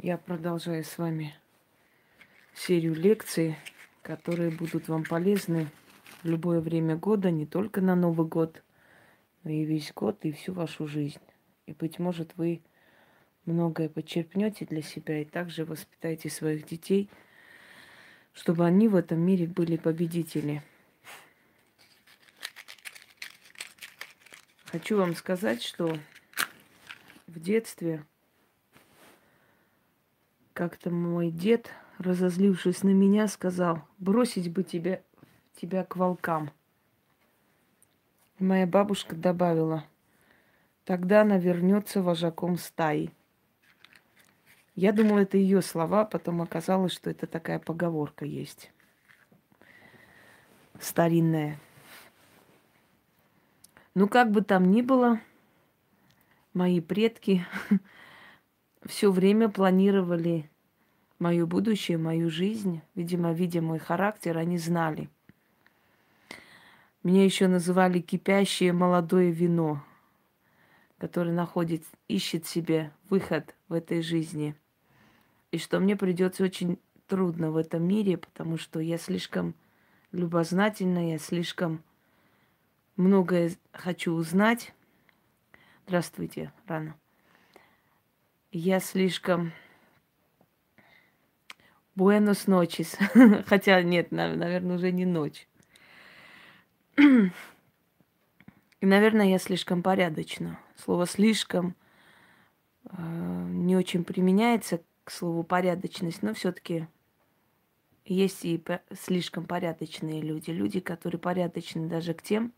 Я продолжаю с вами серию лекций, которые будут вам полезны в любое время года, не только на Новый год, но и весь год, и всю вашу жизнь. И, быть может, вы многое почерпнете для себя и также воспитаете своих детей, чтобы они в этом мире были победители. Хочу вам сказать, что в детстве... Как-то мой дед, разозлившись на меня, сказал: бросить бы тебя к волкам. Моя бабушка добавила: тогда она вернется вожаком стаи. Я думала, это ее слова, потом оказалось, что это такая поговорка есть. Старинная. Ну, как бы там ни было, мои предки... все время планировали мое будущее, мою жизнь. Видимо, видя мой характер, они знали. Меня еще называли кипящее молодое вино, которое ищет себе выход в этой жизни. И что мне придется очень трудно в этом мире, потому что я слишком любознательна, я слишком многое хочу узнать. Здравствуйте, рано. Я слишком... Буэнос ночис. Хотя нет, наверное, уже не ночь. И, наверное, я слишком порядочна. Слово «слишком» не очень применяется к слову «порядочность», но все-таки есть и слишком порядочные люди. Люди, которые порядочны даже к тем,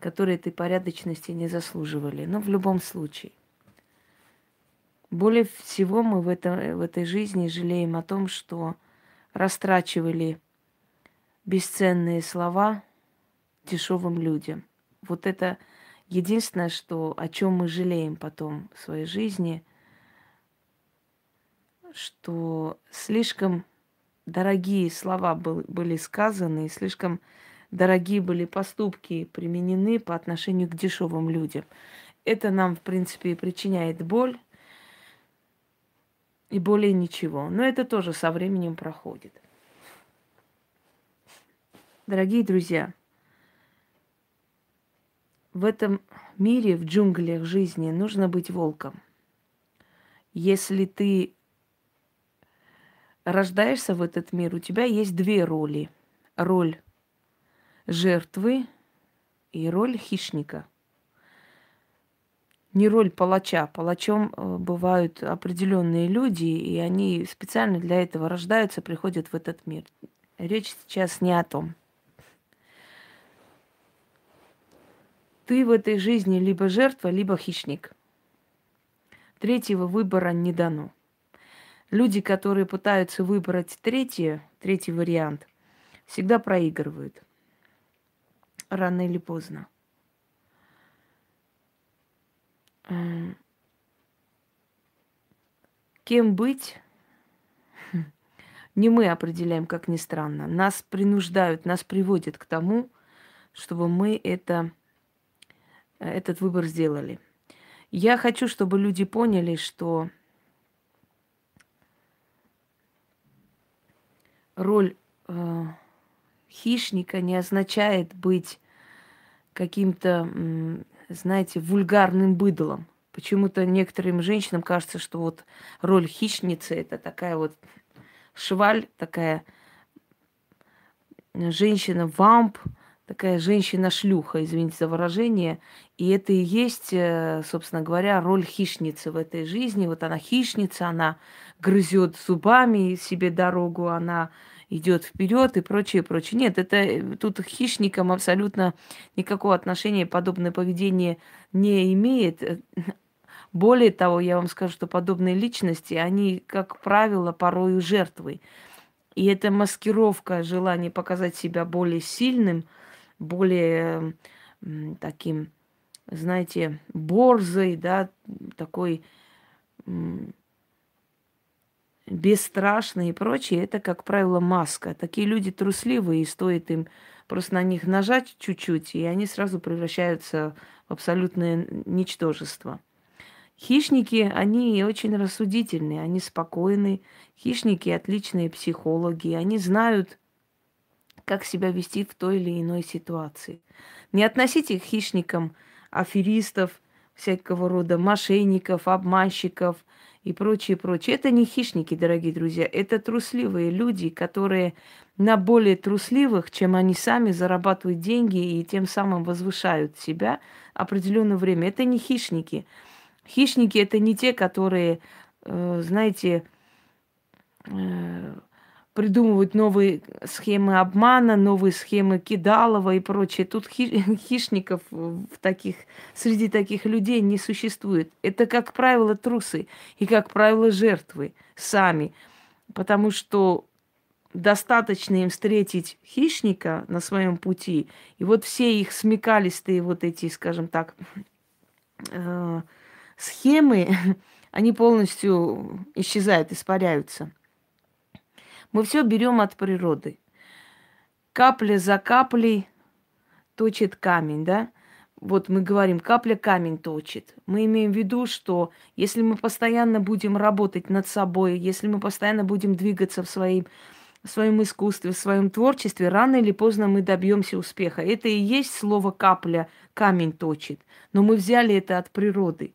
которые этой порядочности не заслуживали. Но в любом случае. Более всего мы в этой жизни жалеем о том, что растрачивали бесценные слова дешевым людям. Вот это единственное, о чем мы жалеем потом в своей жизни, что слишком дорогие слова были сказаны, слишком дорогие были поступки применены по отношению к дешевым людям. Это нам, в принципе, и причиняет боль. И более ничего. Но это тоже со временем проходит. Дорогие друзья, в этом мире, в джунглях жизни, нужно быть волком. Если ты рождаешься в этот мир, у тебя есть две роли. Роль жертвы и роль хищника. Не роль палача. Палачом бывают определенные люди, и они специально для этого рождаются, приходят в этот мир. Речь сейчас не о том. Ты в этой жизни либо жертва, либо хищник. Третьего выбора не дано. Люди, которые пытаются выбрать третий вариант, всегда проигрывают. Рано или поздно. Кем быть? Не мы определяем, как ни странно. Нас принуждают, нас приводят к тому, чтобы мы этот выбор сделали. Я хочу, чтобы люди поняли, что роль хищника не означает быть каким-то... знаете, вульгарным быдлом. Почему-то некоторым женщинам кажется, что вот роль хищницы – это такая вот шваль, такая женщина-вамп, такая женщина-шлюха, извините за выражение. И это и есть, собственно говоря, роль хищницы в этой жизни. Вот она хищница, она грызет зубами себе дорогу, она... идет вперед и прочее, прочее. Нет, это тут к хищникам абсолютно никакого отношения подобное поведение не имеет. Более того, я вам скажу, что подобные личности, они, как правило, порою жертвы. И это маскировка желания показать себя более сильным, более таким, знаете, борзой, да, такой... бесстрашные и прочее, это, как правило, маска. Такие люди трусливые, и стоит им просто на них нажать чуть-чуть, и они сразу превращаются в абсолютное ничтожество. Хищники, они очень рассудительные, они спокойны. Хищники – отличные психологи. Они знают, как себя вести в той или иной ситуации. Не относите к хищникам аферистов, всякого рода мошенников, обманщиков и прочее, прочее. Это не хищники, дорогие друзья. Это трусливые люди, которые на более трусливых, чем они сами, зарабатывают деньги и тем самым возвышают себя определенное время. Это не хищники. Хищники – это не те, которые, знаете, придумывают новые схемы обмана, новые схемы кидалова и прочее. Тут хищников среди таких людей не существует. Это, как правило, трусы и, как правило, жертвы сами. Потому что достаточно им встретить хищника на своем пути. И вот все их смекалистые вот эти, скажем так, схемы, они полностью исчезают, испаряются. Мы все берем от природы. Капля за каплей точит камень, да? Вот мы говорим, капля камень точит. Мы имеем в виду, что если мы постоянно будем работать над собой, если мы постоянно будем двигаться в своем искусстве, в своем творчестве, рано или поздно мы добьемся успеха. Это и есть слово «капля», «камень точит». Но мы взяли это от природы.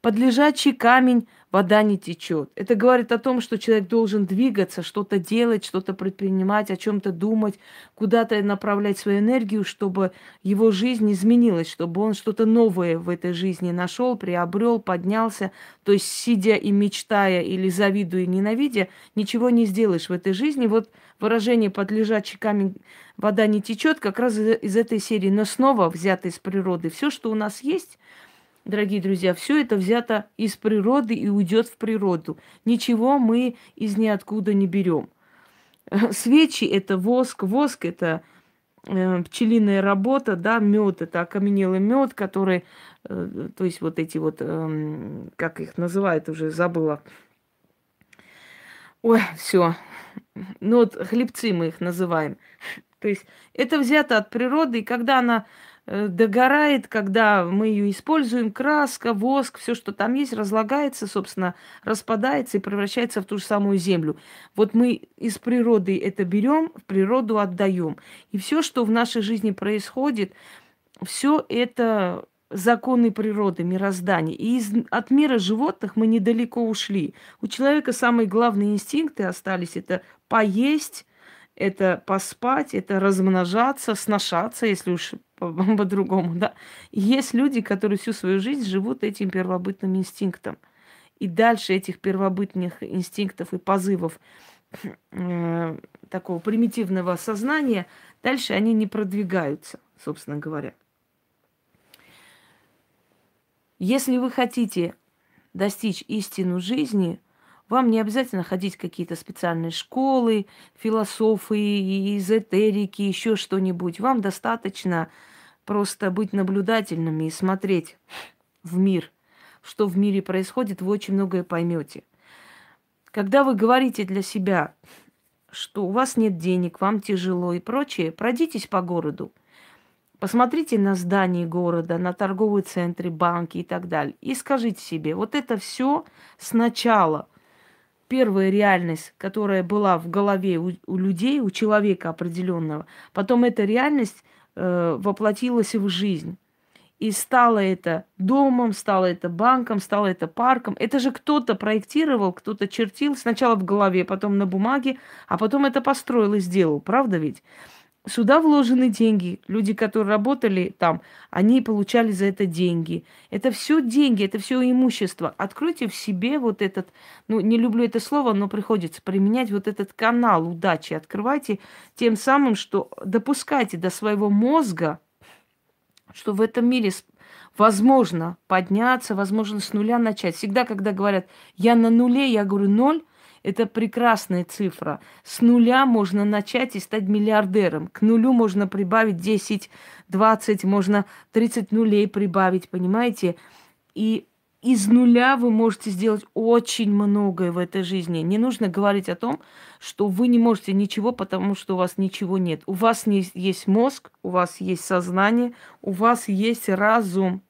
Под лежачий камень вода не течет. Это говорит о том, что человек должен двигаться, что-то делать, что-то предпринимать, о чем-то думать, куда-то направлять свою энергию, чтобы его жизнь изменилась, чтобы он что-то новое в этой жизни нашел, приобрел, поднялся. То есть, сидя и мечтая, или завидуя и ненавидя, ничего не сделаешь в этой жизни. Вот выражение «под лежачий камень вода не течет» как раз из этой серии, но снова взято из природы. Все, что у нас есть, дорогие друзья, все это взято из природы и уйдет в природу. Ничего мы из ниоткуда не берем. Свечи – это воск, воск – это пчелиная работа, да, мед – это окаменелый мед, который, то есть вот эти вот, как их называют, уже забыла. Ой, все. Ну вот хлебцы мы их называем. То есть это взято от природы, и когда она догорает, когда мы ее используем, краска, воск, все, что там есть, разлагается, собственно, распадается и превращается в ту же самую землю. Вот мы из природы это берем, в природу отдаем. И все, что в нашей жизни происходит, все это законы природы, мироздания. И от мира животных мы недалеко ушли. У человека самые главные инстинкты остались – это поесть, это поспать, это размножаться, сношаться, если уж по-другому, да. Есть люди, которые всю свою жизнь живут этим первобытным инстинктом. И дальше этих первобытных инстинктов и позывов такого примитивного сознания, дальше они не продвигаются, собственно говоря. Если вы хотите достичь истину жизни, вам не обязательно ходить в какие-то специальные школы, философы, эзотерики, еще что-нибудь. Вам достаточно просто быть наблюдательными и смотреть в мир, что в мире происходит, вы очень многое поймете. Когда вы говорите для себя, что у вас нет денег, вам тяжело и прочее, пройдитесь по городу. Посмотрите на здание города, на торговые центры, банки и так далее. И скажите себе, вот это все сначала. Первая реальность, которая была в голове у людей, у человека определенного, потом эта реальность воплотилась в жизнь. И стало это домом, стало это банком, стало это парком. Это же кто-то проектировал, кто-то чертил сначала в голове, потом на бумаге, а потом это построил и сделал. Правда ведь? Сюда вложены деньги. Люди, которые работали там, они получали за это деньги. Это все деньги, это все имущество. Откройте в себе вот этот, ну, не люблю это слово, но приходится применять вот этот канал удачи. Открывайте тем самым, что допускайте до своего мозга, что в этом мире возможно подняться, возможно с нуля начать. Всегда, когда говорят «я на нуле», я говорю «ноль». Это прекрасная цифра. С нуля можно начать и стать миллиардером. К нулю можно прибавить 10, 20, можно 30 нулей прибавить, понимаете? И из нуля вы можете сделать очень многое в этой жизни. Не нужно говорить о том, что вы не можете ничего, потому что у вас ничего нет. У вас есть мозг, у вас есть сознание, у вас есть разум.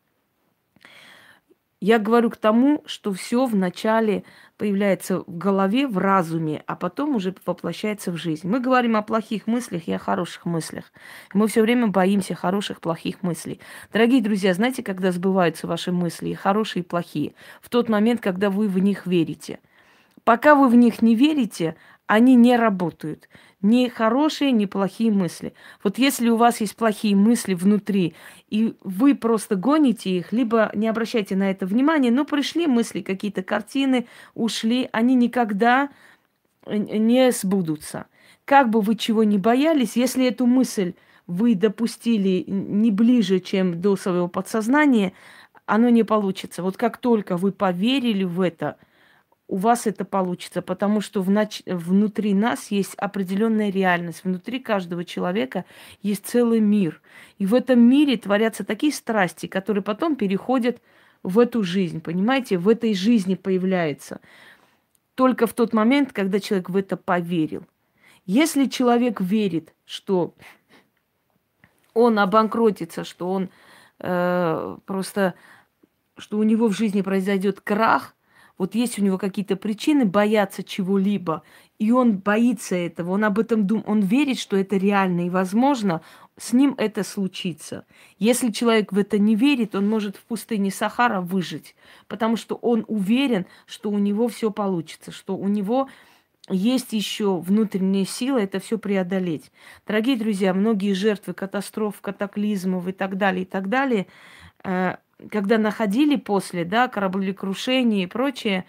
Я говорю к тому, что все вначале появляется в голове, в разуме, а потом уже воплощается в жизнь. Мы говорим о плохих мыслях и о хороших мыслях. Мы все время боимся хороших, плохих мыслей. Дорогие друзья, знаете, когда сбываются ваши мысли, хорошие и плохие? В тот момент, когда вы в них верите. Пока вы в них не верите, они не работают. Ни хорошие, ни плохие мысли. Вот если у вас есть плохие мысли внутри, и вы просто гоните их, либо не обращайте на это внимания, но пришли мысли, какие-то картины, ушли, они никогда не сбудутся. Как бы вы чего ни боялись, если эту мысль вы допустили не ближе, чем до своего подсознания, оно не получится. Вот как только вы поверили в это, у вас это получится, потому что внутри нас есть определенная реальность. Внутри каждого человека есть целый мир. И в этом мире творятся такие страсти, которые потом переходят в эту жизнь, понимаете? В этой жизни появляется только в тот момент, когда человек в это поверил. Если человек верит, что он обанкротится, что он что у него в жизни произойдет крах, вот есть у него какие-то причины бояться чего-либо, и он боится этого, он об этом думает, он верит, что это реально и возможно, с ним это случится. Если человек в это не верит, он может в пустыне Сахара выжить, потому что он уверен, что у него все получится, что у него есть еще внутренняя сила это все преодолеть. Дорогие друзья, многие жертвы катастроф, катаклизмов и так далее, когда находили после, да, кораблекрушения и прочее,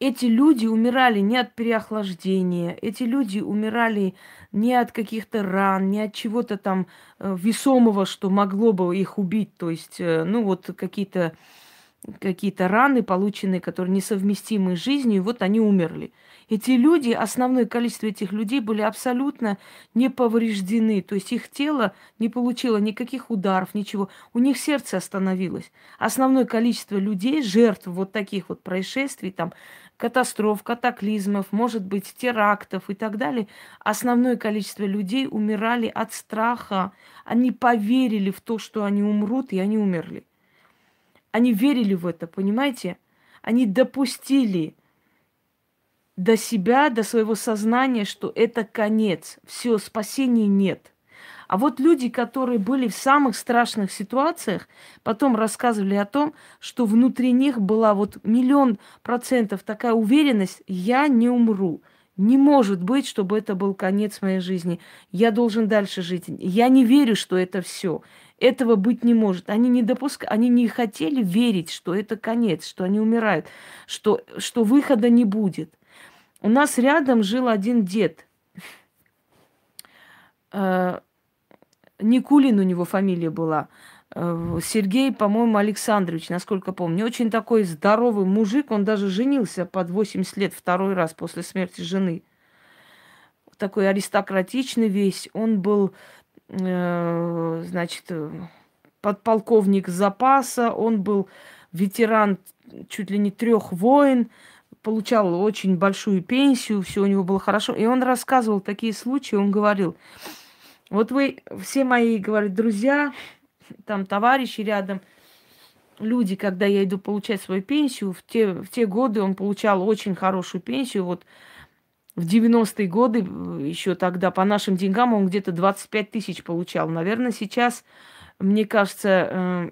эти люди умирали не от переохлаждения, эти люди умирали не от каких-то ран, не от чего-то там весомого, что могло бы их убить, то есть, ну, вот какие-то раны полученные, которые несовместимы с жизнью, и вот они умерли. Эти люди, основное количество этих людей были абсолютно не повреждены, то есть их тело не получило никаких ударов, ничего, у них сердце остановилось. Основное количество людей, жертв вот таких вот происшествий, там, катастроф, катаклизмов, может быть, терактов и так далее, основное количество людей умирали от страха, они поверили в то, что они умрут, и они умерли. Они верили в это, понимаете? Они допустили до себя, до своего сознания, что это конец, все, спасения нет. А вот люди, которые были в самых страшных ситуациях, потом рассказывали о том, что внутри них была вот 100% такая уверенность: я не умру. Не может быть, чтобы это был конец моей жизни. Я должен дальше жить. Я не верю, что это все. Этого быть не может. Они не допускали, они не хотели верить, что это конец, что они умирают, что выхода не будет. У нас рядом жил один дед. Никулин у него фамилия была. Сергей, по-моему, Александрович, насколько помню. Очень такой здоровый мужик. Он даже женился под 80 лет второй раз после смерти жены. Такой аристократичный весь. Он был... значит, подполковник запаса, он был ветеран чуть ли не 3 войн, получал очень большую пенсию, все у него было хорошо. И он рассказывал такие случаи, он говорил: вот вы, все мои, говорит, друзья, там товарищи рядом, люди, когда я иду получать свою пенсию, в те годы он получал очень хорошую пенсию, вот, в 90-е годы, еще тогда, по нашим деньгам, он где-то 25 тысяч получал. Наверное, сейчас, мне кажется,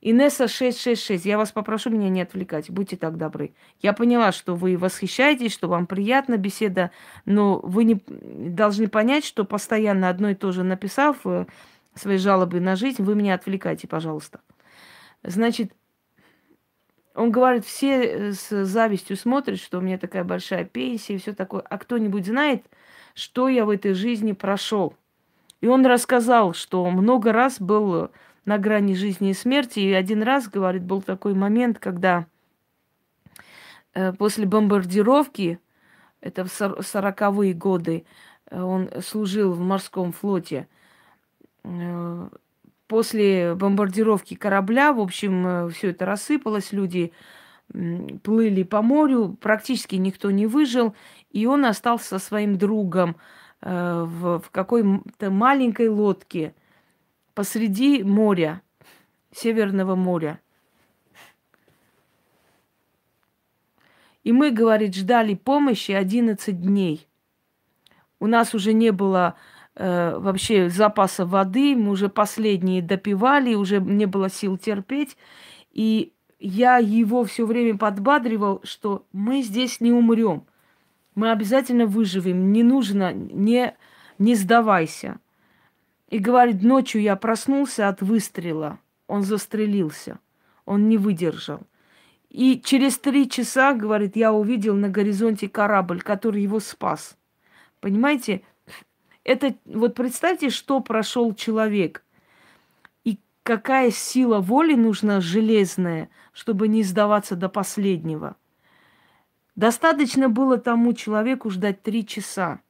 Инесса 666. Я вас попрошу меня не отвлекать, будьте так добры. Я поняла, что вы восхищаетесь, что вам приятна беседа, но вы не должны понять, что постоянно одно и то же написав свои жалобы на жизнь, вы меня отвлекаете, пожалуйста. Значит, он говорит, все с завистью смотрят, что у меня такая большая пенсия и все такое. А кто-нибудь знает, что я в этой жизни прошел? И он рассказал, что много раз был на грани жизни и смерти. И один раз, говорит, был такой момент, когда после бомбардировки, это в 40-е годы, он служил в морском флоте, после бомбардировки корабля, в общем, все это рассыпалось, люди плыли по морю, практически никто не выжил, и он остался со своим другом в какой-то маленькой лодке посреди моря. Северного моря. И мы, говорит, ждали помощи 11 дней. У нас уже не было вообще запаса воды, мы уже последние допивали, уже не было сил терпеть. И я его все время подбадривал, что мы здесь не умрем, мы обязательно выживем, не нужно, не сдавайся. И говорит, ночью я проснулся от выстрела, он застрелился, он не выдержал. И через 3 часа, говорит, я увидел на горизонте корабль, который его спас. Понимаете, это вот представьте, что прошел человек. И какая сила воли нужна железная, чтобы не сдаваться до последнего. Достаточно было тому человеку ждать 3 часа.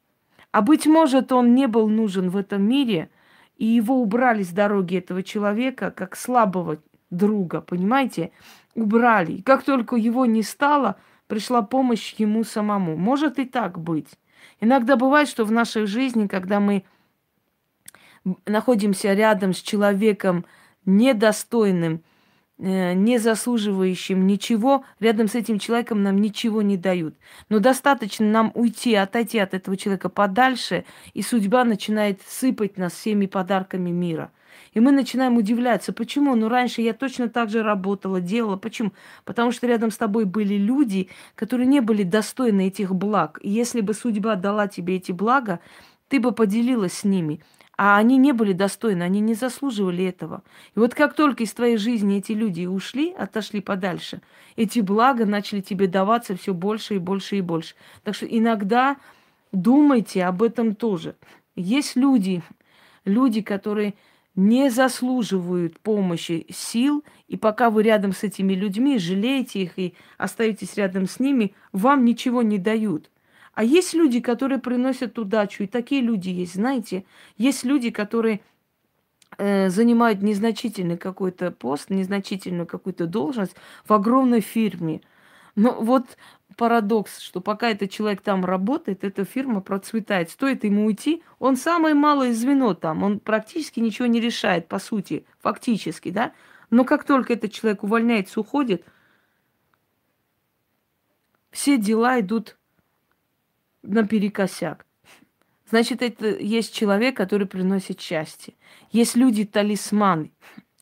А быть может, он не был нужен в этом мире, и его убрали с дороги этого человека, как слабого друга, понимаете? Убрали. И как только его не стало, пришла помощь ему самому. Может и так быть. Иногда бывает, что в нашей жизни, когда мы находимся рядом с человеком недостойным, не заслуживающим ничего, рядом с этим человеком нам ничего не дают. Но достаточно нам уйти, отойти от этого человека подальше, и судьба начинает сыпать нас всеми подарками мира. И мы начинаем удивляться, почему? Ну, раньше я точно так же работала, делала. Почему? Потому что рядом с тобой были люди, которые не были достойны этих благ. И если бы судьба дала тебе эти блага, ты бы поделилась с ними. А они не были достойны, они не заслуживали этого. И вот как только из твоей жизни эти люди ушли, отошли подальше, эти блага начали тебе даваться все больше и больше и больше. Так что иногда думайте об этом тоже. Есть люди, которые не заслуживают помощи, сил, и пока вы рядом с этими людьми, жалеете их и остаетесь рядом с ними, вам ничего не дают. А есть люди, которые приносят удачу, и такие люди есть, знаете. Есть люди, которые занимают незначительный какой-то пост, незначительную какую-то должность в огромной фирме. Но вот парадокс, что пока этот человек там работает, эта фирма процветает. Стоит ему уйти, он самое малое звено там, он практически ничего не решает, по сути, фактически, да. Но как только этот человек увольняется, уходит, все дела идут наперекосяк. Значит, это есть человек, который приносит счастье. Есть люди-талисманы,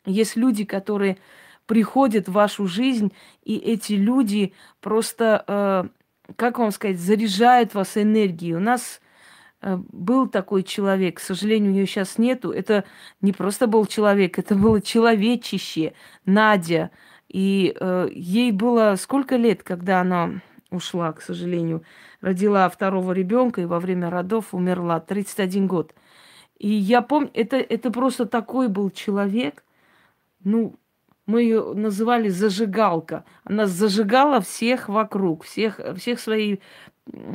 есть люди, которые приходят в вашу жизнь, и эти люди просто, как вам сказать, заряжают вас энергией. У нас был такой человек, к сожалению, ее сейчас нету. Это не просто был человек, это было человечище, Надя. И ей было сколько лет, когда она ушла, к сожалению, родила 2-го ребенка и во время родов умерла, 31 год. И я помню, это просто такой был человек, ну, мы ее называли зажигалка. Она зажигала всех вокруг, всех своей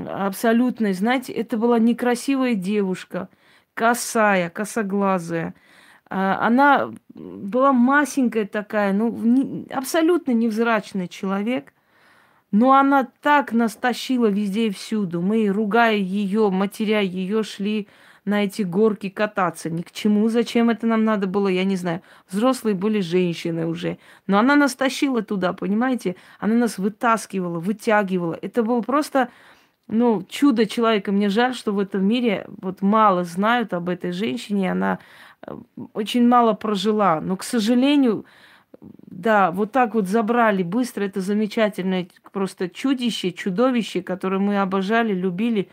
абсолютной, знаете, это была некрасивая девушка, косая, косоглазая. Она была масенькая такая, ну, абсолютно невзрачный человек. Но она так нас тащила везде и всюду. Мы, ругая ее, матеря ее, шли на эти горки кататься. Ни к чему, зачем это нам надо было, я не знаю. Взрослые были женщины уже. Но она нас тащила туда, понимаете? Она нас вытаскивала, вытягивала. Это было просто, ну, чудо человека. Мне жаль, что в этом мире вот мало знают об этой женщине. Она очень мало прожила. Но, к сожалению, да, вот так вот забрали быстро. Это замечательное просто чудище, чудовище, которое мы обожали, любили.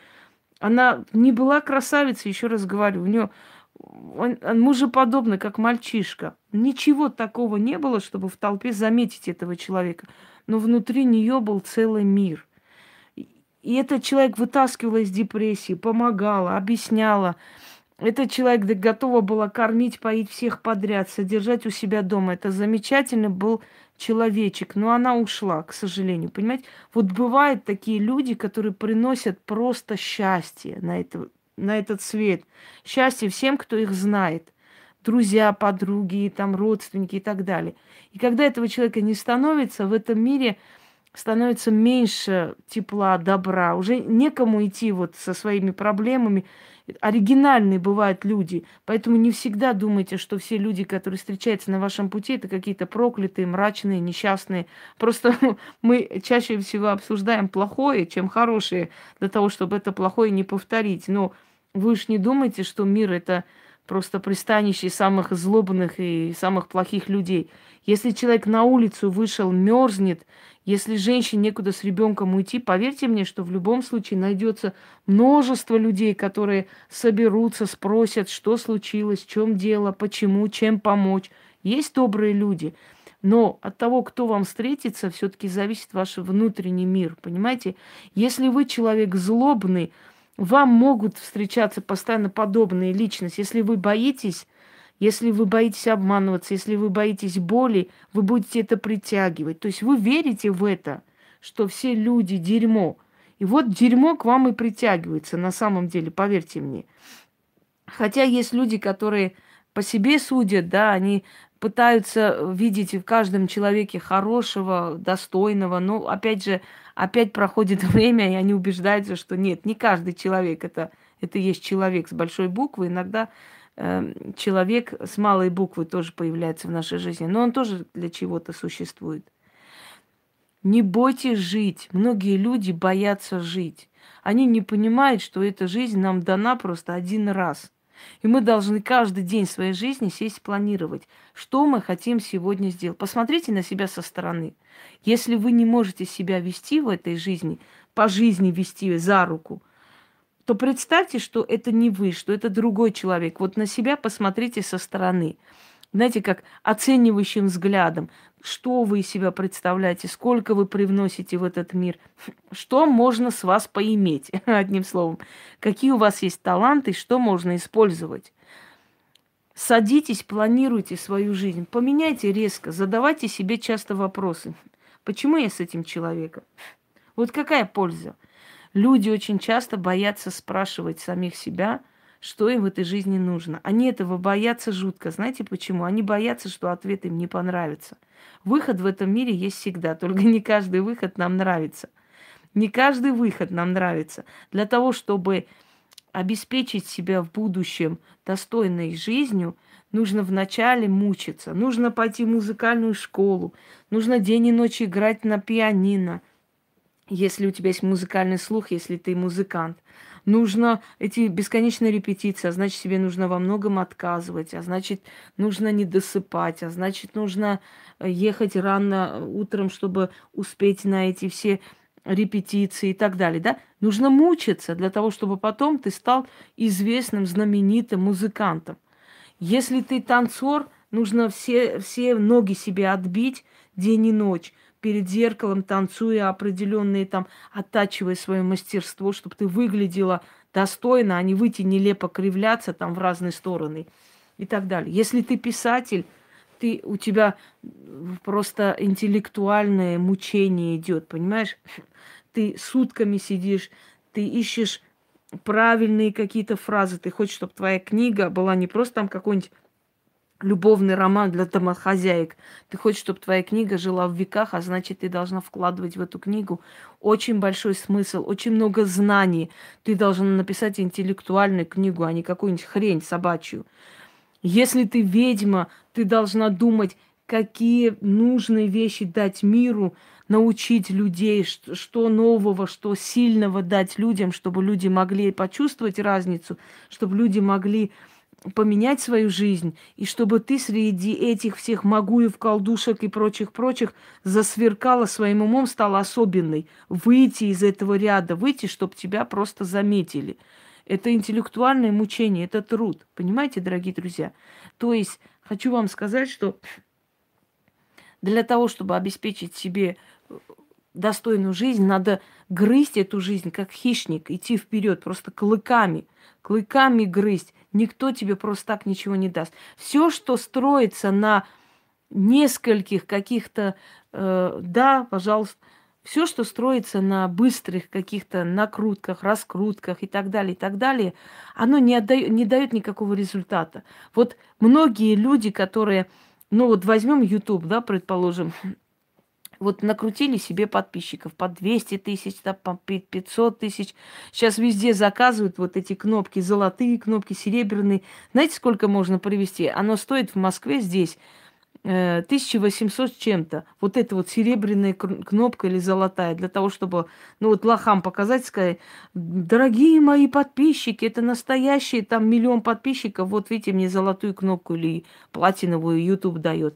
Она не была красавицей, еще раз говорю. У нее он мужеподобный, как мальчишка. Ничего такого не было, чтобы в толпе заметить этого человека. Но внутри нее был целый мир. И этот человек вытаскивала из депрессии, помогала, объясняла. Этот человек готова была кормить, поить всех подряд, содержать у себя дома. Это замечательный был человечек. Но она ушла, к сожалению, понимаете? Вот бывают такие люди, которые приносят просто счастье на этот свет. Счастье всем, кто их знает. Друзья, подруги, там, родственники и так далее. И когда этого человека не становится, в этом мире становится меньше тепла, добра. Уже некому идти вот со своими проблемами. Оригинальные бывают люди. Поэтому не всегда думайте, что все люди, которые встречаются на вашем пути, это какие-то проклятые, мрачные, несчастные. Просто мы чаще всего обсуждаем плохое, чем хорошее, для того, чтобы это плохое не повторить. Но вы уж не думайте, что мир – это просто пристанище самых злобных и самых плохих людей. Если человек на улицу вышел, мерзнет, если женщине некуда с ребенком уйти, поверьте мне, что в любом случае найдется множество людей, которые соберутся, спросят, что случилось, в чем дело, почему, чем помочь. Есть добрые люди. Но от того, кто вам встретится, все-таки зависит ваш внутренний мир. Понимаете? Если вы человек злобный, вам могут встречаться постоянно подобные личности. Если вы боитесь обманываться, если вы боитесь боли, вы будете это притягивать. То есть вы верите в это, что все люди – дерьмо. И вот дерьмо к вам и притягивается на самом деле, поверьте мне. Хотя есть люди, которые по себе судят, да, они пытаются видеть в каждом человеке хорошего, достойного, но опять же, опять проходит время, и они убеждаются, что нет, не каждый человек это есть человек с большой буквы. Иногда человек с малой буквы тоже появляется в нашей жизни, но он тоже для чего-то существует. Не бойтесь жить. Многие люди боятся жить. Они не понимают, что эта жизнь нам дана просто один раз. И мы должны каждый день своей жизни сесть планировать, что мы хотим сегодня сделать. Посмотрите на себя со стороны. Если вы не можете себя вести в этой жизни, по жизни вести за руку, то представьте, что это не вы, что это другой человек. Вот на себя посмотрите со стороны. Знаете, как оценивающим взглядом, что вы из себя представляете, сколько вы привносите в этот мир, что можно с вас поиметь, одним словом, какие у вас есть таланты, что можно использовать. Садитесь, планируйте свою жизнь, поменяйте резко, задавайте себе часто вопросы. Почему я с этим человеком? Вот какая польза? Люди очень часто боятся спрашивать самих себя, что им в этой жизни нужно. Они этого боятся жутко. Знаете почему? Они боятся, что ответ им не понравится. Выход в этом мире есть всегда, только не каждый выход нам нравится. Не каждый выход нам нравится. Для того, чтобы обеспечить себя в будущем достойной жизнью, нужно вначале мучиться, нужно пойти в музыкальную школу, нужно день и ночь играть на пианино, если у тебя есть музыкальный слух, если ты музыкант. Нужно эти бесконечные репетиции, а значит, себе нужно во многом отказывать, а значит, нужно не досыпать, а значит, нужно ехать рано утром, чтобы успеть на эти все репетиции и так далее, да? Нужно мучиться для того, чтобы потом ты стал известным, знаменитым музыкантом. Если ты танцор, нужно все ноги себе отбить день и ночь, перед зеркалом танцуя определенные там, оттачивая свое мастерство, чтобы ты выглядела достойно, а не выйти нелепо кривляться там в разные стороны и так далее. Если ты писатель, у тебя просто интеллектуальное мучение идет, понимаешь? Ты сутками сидишь, ты ищешь правильные какие-то фразы, ты хочешь, чтобы твоя книга была не просто там какой-нибудь любовный роман для домохозяек. Ты хочешь, чтобы твоя книга жила в веках, а значит, ты должна вкладывать в эту книгу очень большой смысл, очень много знаний. Ты должна написать интеллектуальную книгу, а не какую-нибудь хрень собачью. Если ты ведьма, ты должна думать, какие нужные вещи дать миру, научить людей, что нового, что сильного дать людям, чтобы люди могли почувствовать разницу, чтобы люди могли поменять свою жизнь, и чтобы ты среди этих всех могуев, колдушек и прочих-прочих засверкала своим умом, стала особенной. Выйти из этого ряда, выйти, чтобы тебя просто заметили. Это интеллектуальное мучение, это труд. Понимаете, дорогие друзья? То есть хочу вам сказать, что для того, чтобы обеспечить себе достойную жизнь, надо грызть эту жизнь, как хищник, идти вперед, просто клыками грызть. Никто тебе просто так ничего не даст. Все, что строится на нескольких каких-то, все, что строится на быстрых каких-то накрутках, раскрутках и так далее, оно не дает никакого результата. Вот многие люди, которые, ну вот возьмем YouTube, да, предположим, Вот накрутили себе подписчиков по 200 тысяч, да, по 500 тысяч. Сейчас везде заказывают вот эти кнопки, золотые кнопки, серебряные. Знаете, сколько можно привезти? Оно стоит в Москве здесь 1800 с чем-то. Вот эта вот серебряная кнопка или золотая, для того, чтобы, ну вот лохам показать, сказать: дорогие мои подписчики, это настоящие, там миллион подписчиков, вот видите, мне золотую кнопку или платиновую YouTube дает.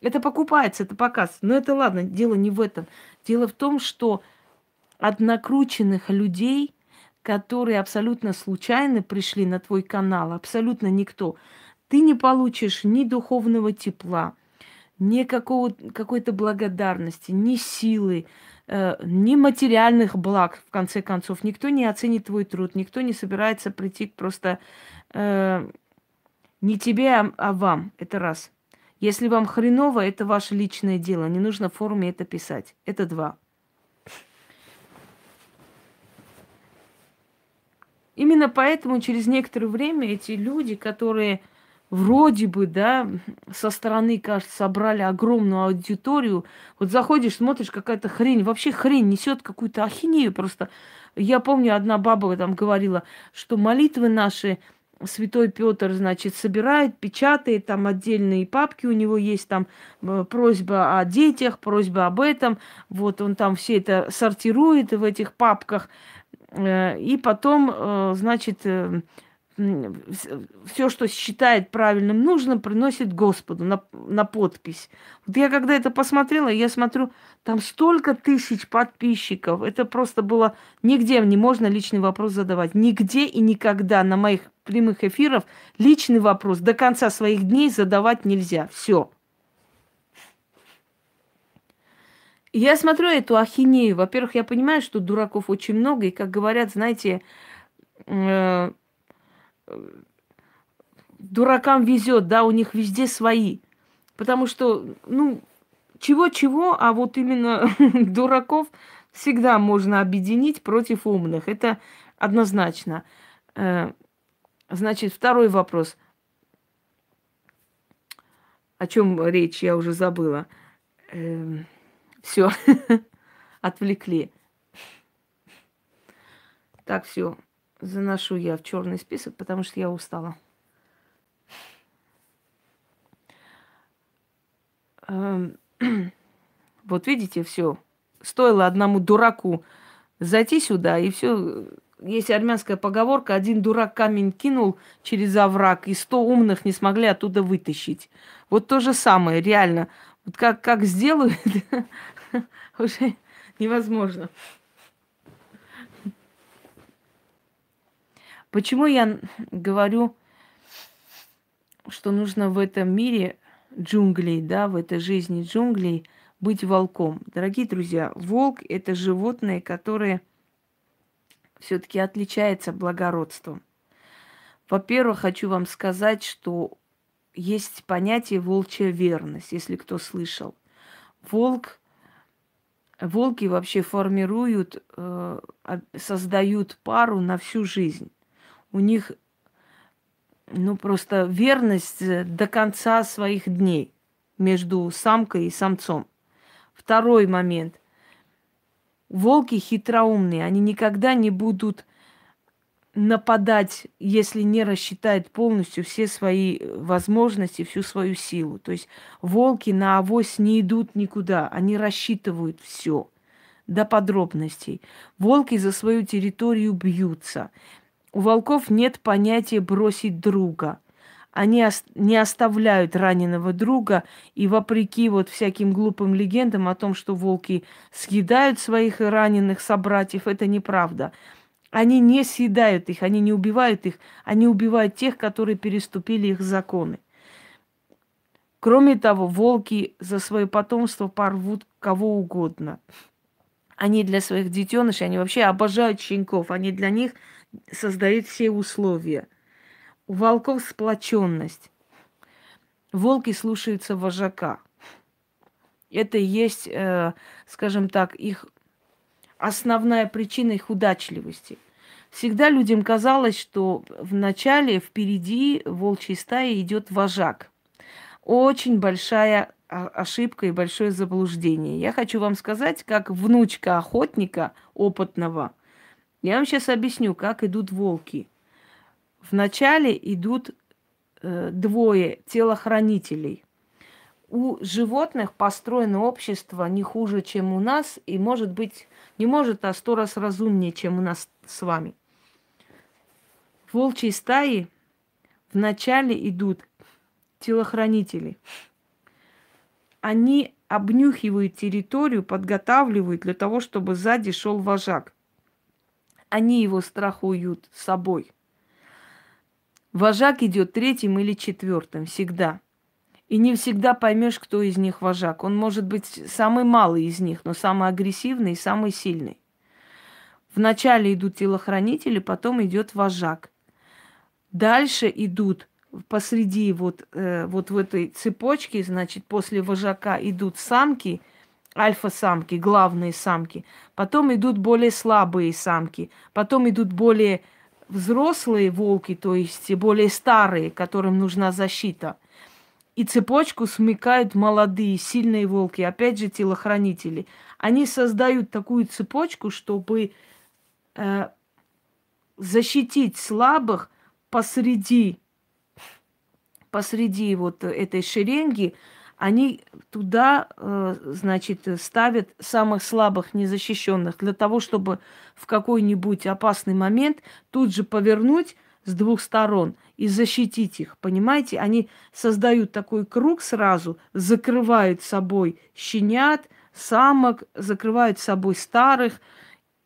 Это покупается, это показ. Но это ладно, дело не в этом. Дело в том, что от накрученных людей, которые абсолютно случайно пришли на твой канал, абсолютно никто, ты не получишь ни духовного тепла, ни какой-то благодарности, ни силы, ни материальных благ, в конце концов. Никто не оценит твой труд, никто не собирается прийти просто не тебе, а вам. Это раз. Если вам хреново, это ваше личное дело. Не нужно в форуме это писать. Это два. Именно поэтому через некоторое время эти люди, которые вроде бы, да, со стороны, кажется, собрали огромную аудиторию, вот заходишь, смотришь, какая-то хрень, вообще хрень несет какую-то ахинею просто. Я помню, одна баба там говорила, что молитвы наши Святой Петр, значит, собирает, печатает, там отдельные папки у него есть, там просьба о детях, просьба об этом, вот он там все это сортирует в этих папках, и потом, значит, все, что считает правильным, нужным, приносит Господу на подпись. Вот я когда это посмотрела, я смотрю, там столько тысяч подписчиков, это просто было нигде, не можно личный вопрос задавать, нигде и никогда на моих прямых эфиров личный вопрос до конца своих дней задавать нельзя. Все. Я смотрю эту ахинею. Во-первых, я понимаю, что дураков очень много. И, как говорят, знаете, дуракам везет, да, у них везде свои. Потому что, ну, чего-чего, а вот именно дураков всегда можно объединить против умных. Это однозначно. Значит, второй вопрос. О чем речь, я уже забыла. Все, отвлекли. Так, все, заношу я в черный список, потому что я устала. Вот видите, все. Стоило одному дураку зайти сюда, и все. Есть армянская поговорка: один дурак камень кинул через овраг, и 100 умных не смогли оттуда вытащить. Вот то же самое, реально. Вот как сделают, уже невозможно. Почему я говорю, что нужно в этом мире джунглей, да, в этой жизни джунглей быть волком? Дорогие друзья, волк – это животные, которые все-таки отличается благородством. Во-первых, хочу вам сказать, что есть понятие волчья верность, если кто слышал. Волки вообще формируют, создают пару на всю жизнь. У них, ну, просто верность до конца своих дней между самкой и самцом. Второй момент. Волки хитроумные, они никогда не будут нападать, если не рассчитают полностью все свои возможности, всю свою силу. То есть волки на авось не идут никуда, они рассчитывают все до подробностей. Волки за свою территорию бьются. У волков нет понятия бросить друга. Они не оставляют раненого друга, и вопреки вот всяким глупым легендам о том, что волки съедают своих раненых собратьев, это неправда. Они не съедают их, они не убивают их, они убивают тех, которые переступили их законы. Кроме того, волки за свое потомство порвут кого угодно. Они для своих детенышей, они вообще обожают щенков, они для них создают все условия. У волков сплоченность. Волки слушаются вожака. Это и есть, скажем так, их основная причина их удачливости. Всегда людям казалось, что вначале впереди волчьей стаи идет вожак. Очень большая ошибка и большое заблуждение. Я хочу вам сказать, как внучка охотника опытного. Я вам сейчас объясню, как идут волки. Вначале идут двое телохранителей. У животных построено общество не хуже, чем у нас, и, может быть, не может, а 100 раз разумнее, чем у нас с вами. Волчьи стаи вначале идут телохранители. Они обнюхивают территорию, подготавливают для того, чтобы сзади шел вожак. Они его страхуют с собой. Вожак идет третьим или четвертым всегда. И не всегда поймешь, кто из них вожак. Он может быть самый малый из них, но самый агрессивный и самый сильный. Вначале идут телохранители, потом идет вожак. Дальше идут посреди вот в этой цепочке, значит, после вожака идут самки, альфа-самки, главные самки. Потом идут более слабые самки. Потом идут более взрослые волки, то есть более старые, которым нужна защита. И цепочку смыкают молодые, сильные волки, опять же телохранители. Они создают такую цепочку, чтобы защитить слабых посреди вот этой шеренги. Они туда, значит, ставят самых слабых, незащищенных, для того, чтобы в какой-нибудь опасный момент тут же повернуть с двух сторон и защитить их, понимаете? Они создают такой круг сразу, закрывают собой щенят, самок, закрывают собой старых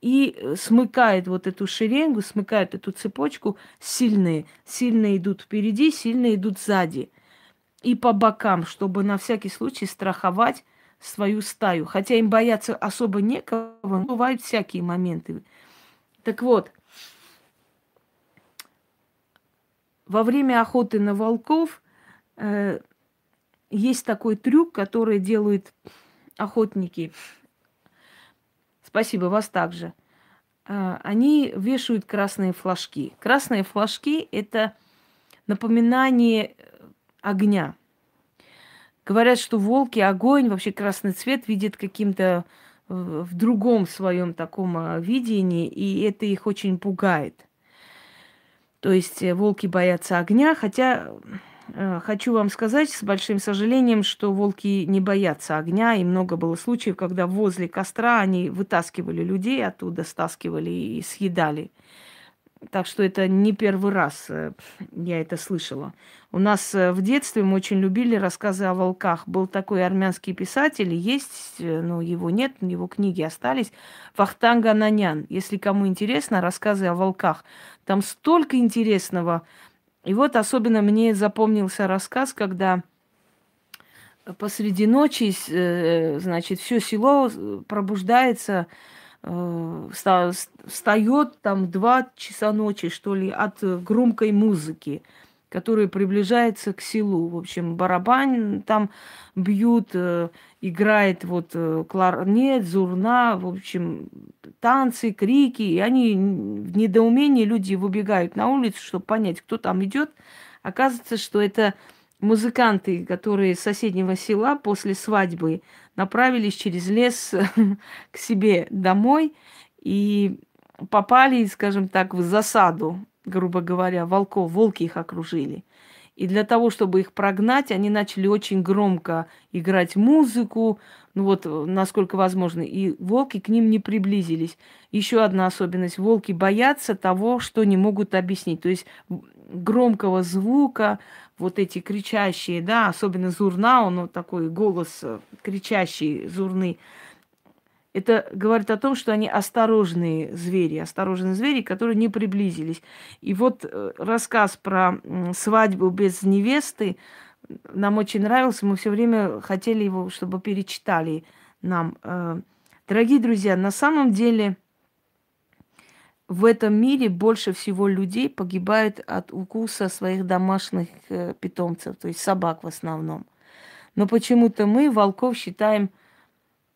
и смыкают вот эту шеренгу, смыкают эту цепочку сильные. Сильные идут впереди, сильные идут сзади и по бокам, чтобы на всякий случай страховать свою стаю. Хотя им бояться особо некого, но бывают всякие моменты. Так вот, во время охоты на волков есть такой трюк, который делают охотники. Спасибо, вас также. Они вешают красные флажки. Красные флажки – это напоминание огня. Говорят, что волки огонь, вообще красный цвет, видят каким-то в другом своем таком видении, и это их очень пугает. То есть волки боятся огня, хотя хочу вам сказать с большим сожалением, что волки не боятся огня, и много было случаев, когда возле костра они вытаскивали людей оттуда, стаскивали и съедали. Так что это не первый раз я это слышала. У нас в детстве мы очень любили рассказы о волках. Был такой армянский писатель, есть, но его нет, его книги остались, Вахтанг Ананян. Если кому интересно, рассказы о волках. Там столько интересного. И вот особенно мне запомнился рассказ, когда посреди ночи, значит, все село пробуждается, встает там 2 часа ночи, что ли, от громкой музыки, которая приближается к селу. В общем, барабан там бьют, играет вот кларнет, зурна, в общем, танцы, крики. И они в недоумении, люди выбегают на улицу, чтобы понять, кто там идет. Оказывается, что это музыканты, которые с соседнего села после свадьбы направились через лес к себе домой и попали, скажем так, в засаду, грубо говоря, волков. Волки их окружили. И для того, чтобы их прогнать, они начали очень громко играть музыку, ну вот, насколько возможно. И волки к ним не приблизились. Еще одна особенность. Волки боятся того, что не могут объяснить. То есть громкого звука, вот эти кричащие, да, особенно зурна, он вот такой голос кричащий, зурны. Это говорит о том, что они осторожные звери, которые не приблизились. И вот рассказ про свадьбу без невесты нам очень нравился. Мы все время хотели его, чтобы перечитали нам. Дорогие друзья, на самом деле в этом мире больше всего людей погибает от укуса своих домашних питомцев, то есть собак в основном. Но почему-то мы волков считаем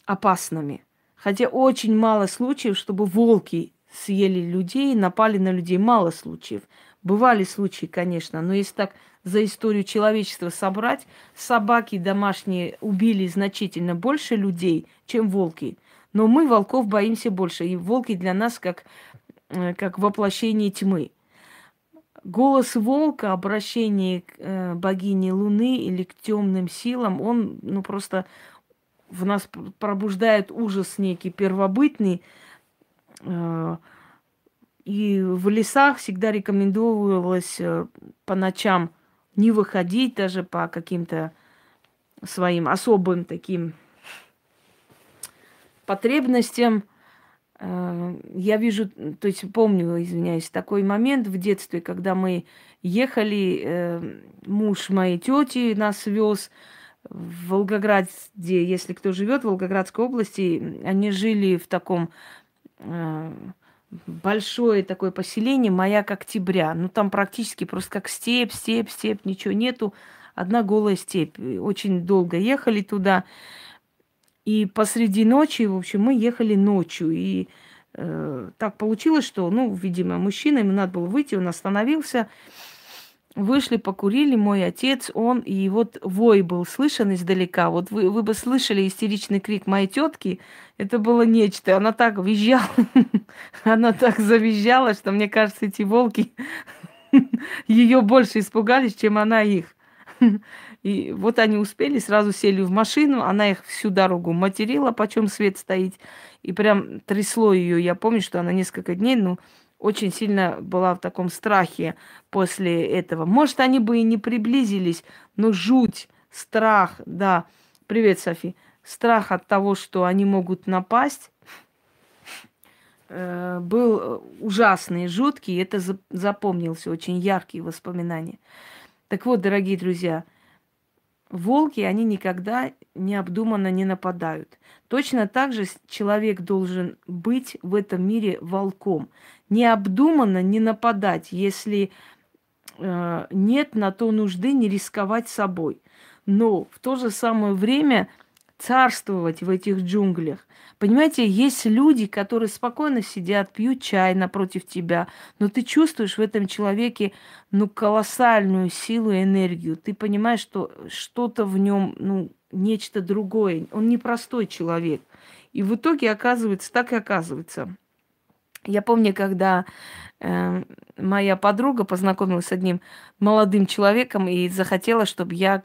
опасными. Хотя очень мало случаев, чтобы волки съели людей, напали на людей. Мало случаев. Бывали случаи, конечно, но если так за историю человечества собрать, собаки домашние убили значительно больше людей, чем волки. Но мы волков боимся больше, и волки для нас как воплощение тьмы. Голос волка, обращение к богине Луны или к темным силам, он просто в нас пробуждает ужас некий первобытный. И в лесах всегда рекомендовалось по ночам не выходить даже по каким-то своим особым таким потребностям. Я вижу, то есть помню, извиняюсь, такой момент в детстве, когда мы ехали, муж моей тети нас вез в Волгограде, если кто живет в Волгоградской области, они жили в таком большое такое поселение, Маяк Октября. Ну, там практически просто как степь, ничего нету. Одна голая степь. Очень долго ехали туда. И посреди ночи, в общем, мы ехали ночью. И так получилось, что, видимо, мужчина, ему надо было выйти, он остановился. Вышли, покурили. Мой отец, он, и вот вой был слышен издалека. Вот вы бы слышали истеричный крик моей тетки. Это было нечто. Она так визжала, она так завизжала, что, мне кажется, эти волки ее больше испугались, чем она их. И вот они успели, сразу сели в машину, она их всю дорогу материла, почем свет стоит. И прям трясло ее. Я помню, что она несколько дней, очень сильно была в таком страхе после этого. Может, они бы и не приблизились, но жуть, страх, да. Привет, Софи. Страх от того, что они могут напасть, был ужасный, жуткий. Это запомнился, очень яркие воспоминания. Так вот, дорогие друзья, волки, они никогда необдуманно не нападают. Точно так же человек должен быть в этом мире волком. Необдуманно не нападать, если нет на то нужды, не рисковать собой. Но в то же самое время царствовать в этих джунглях. Понимаете, есть люди, которые спокойно сидят, пьют чай напротив тебя, но ты чувствуешь в этом человеке колоссальную силу и энергию. Ты понимаешь, что что-то в нем, нечто другое. Он непростой человек. И в итоге оказывается, так и оказывается. Я помню, когда моя подруга познакомилась с одним молодым человеком и захотела, чтобы я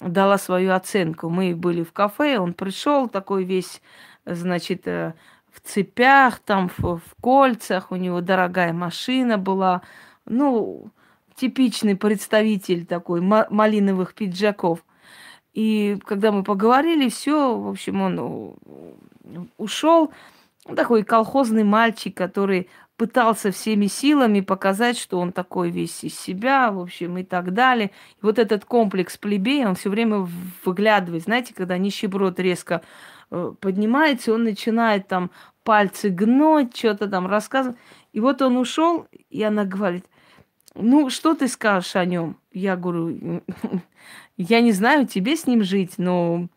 дала свою оценку. Мы были в кафе, он пришел такой весь, значит, в цепях, там в кольцах, у него дорогая машина была, типичный представитель такой малиновых пиджаков. И когда мы поговорили, все, в общем, он ушел. Такой колхозный мальчик, который пытался всеми силами показать, что он такой весь из себя, в общем, и так далее. И вот этот комплекс плебея, он все время выглядывает. Знаете, когда нищеброд резко поднимается, он начинает там пальцы гнуть, что-то там рассказывать. И вот он ушел, и она говорит: что ты скажешь о нем? Я говорю: я не знаю, тебе с ним жить, но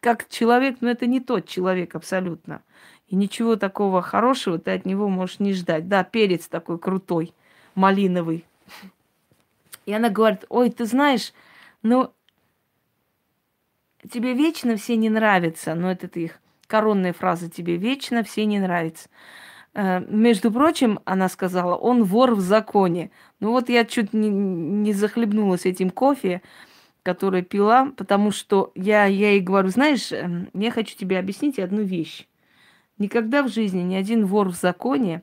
как человек, это не тот человек абсолютно. И ничего такого хорошего ты от него можешь не ждать. Да, перец такой крутой, малиновый. И она говорит: ой, ты знаешь, тебе вечно все не нравятся. Это их коронная фраза: тебе вечно все не нравятся. Между прочим, она сказала, он вор в законе. Я чуть не захлебнулась этим кофе, который пила, потому что я ей говорю: знаешь, я хочу тебе объяснить одну вещь. Никогда в жизни ни один вор в законе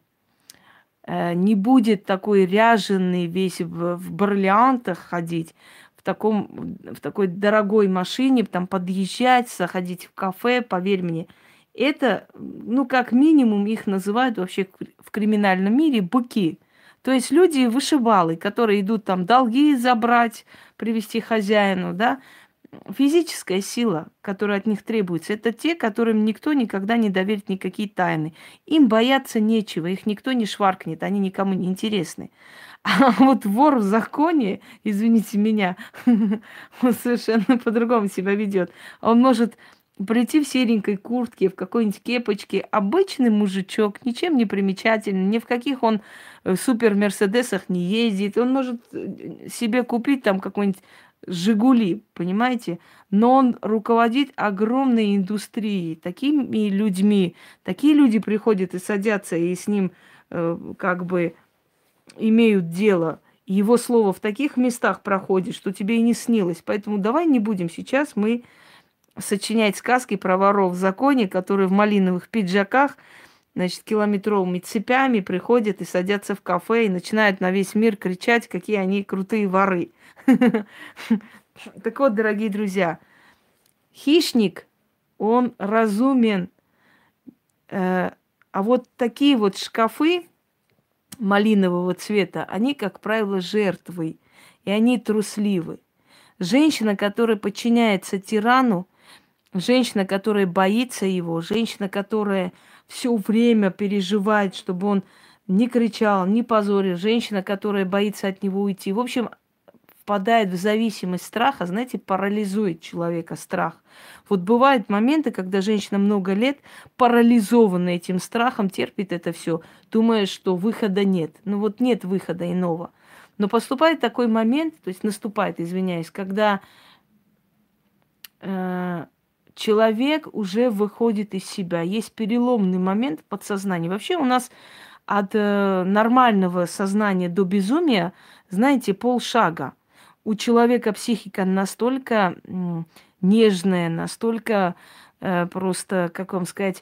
не будет такой ряженый, весь в бриллиантах ходить, в такой дорогой машине, там подъезжать, заходить в кафе, поверь мне. Это, как минимум, их называют вообще в криминальном мире быки. То есть люди-вышибалы, которые идут там долги забрать, привести хозяину, да. Физическая сила, которая от них требуется, это те, которым никто никогда не доверит никакие тайны. Им бояться нечего, их никто не шваркнет, они никому не интересны. А вот вор в законе, извините меня, он совершенно по-другому себя ведет. Он может прийти в серенькой куртке, в какой-нибудь кепочке. Обычный мужичок, ничем не примечательный, ни в каких он супер-мерседесах не ездит. Он может себе купить там какой-нибудь «Жигули», понимаете? Но он руководит огромной индустрией, такими людьми. Такие люди приходят и садятся, и с ним как бы имеют дело. Его слово в таких местах проходит, что тебе и не снилось. Поэтому давай не будем сейчас мы сочинять сказки про воров в законе, которые в малиновых пиджаках, значит, километровыми цепями приходят и садятся в кафе и начинают на весь мир кричать, какие они крутые воры. Так вот, дорогие друзья, хищник, он разумен. А вот такие вот шкафы малинового цвета, они, как правило, жертвы, и они трусливы. Женщина, которая подчиняется тирану, женщина, которая боится его, женщина, которая все время переживает, чтобы он не кричал, не позорил, женщина, которая боится от него уйти. В общем, впадает в зависимость страха, знаете, парализует человека страх. Вот бывают моменты, когда женщина много лет парализована этим страхом, терпит это все, думая, что выхода нет. Ну вот нет выхода иного. Но поступает такой момент, то есть наступает, извиняюсь, когда человек уже выходит из себя. Есть переломный момент в подсознании. Вообще у нас от нормального сознания до безумия, знаете, полшага. У человека психика настолько нежная, настолько просто, как вам сказать,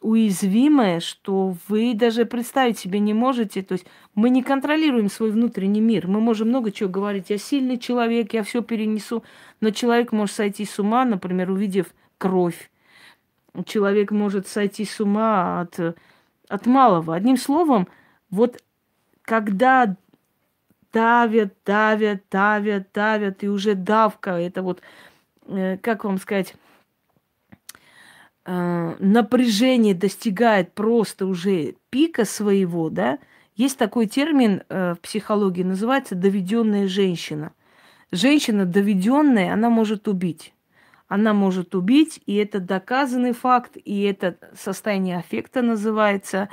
уязвимое, что вы даже представить себе не можете. То есть мы не контролируем свой внутренний мир. Мы можем много чего говорить. Я сильный человек, я все перенесу. Но человек может сойти с ума, например, увидев кровь. Человек может сойти с ума от малого. Одним словом, вот когда давят, и уже давка, это вот, как вам сказать, напряжение достигает просто уже пика своего, да, есть такой термин в психологии, называется доведенная женщина. Женщина доведенная, она может убить. Она может убить, и это доказанный факт, и это состояние аффекта называется,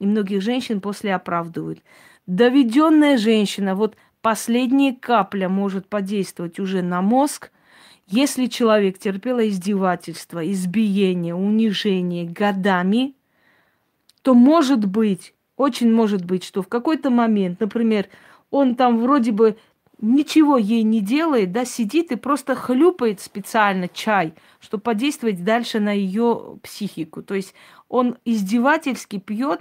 и многих женщин после оправдывают. Доведенная женщина, вот последняя капля может подействовать уже на мозг. Если человек терпел издевательство, избиение, унижение годами, то может быть, очень может быть, что в какой-то момент, например, он там вроде бы ничего ей не делает, да, сидит и просто хлюпает специально чай, чтобы подействовать дальше на ее психику. То есть он издевательски пьет,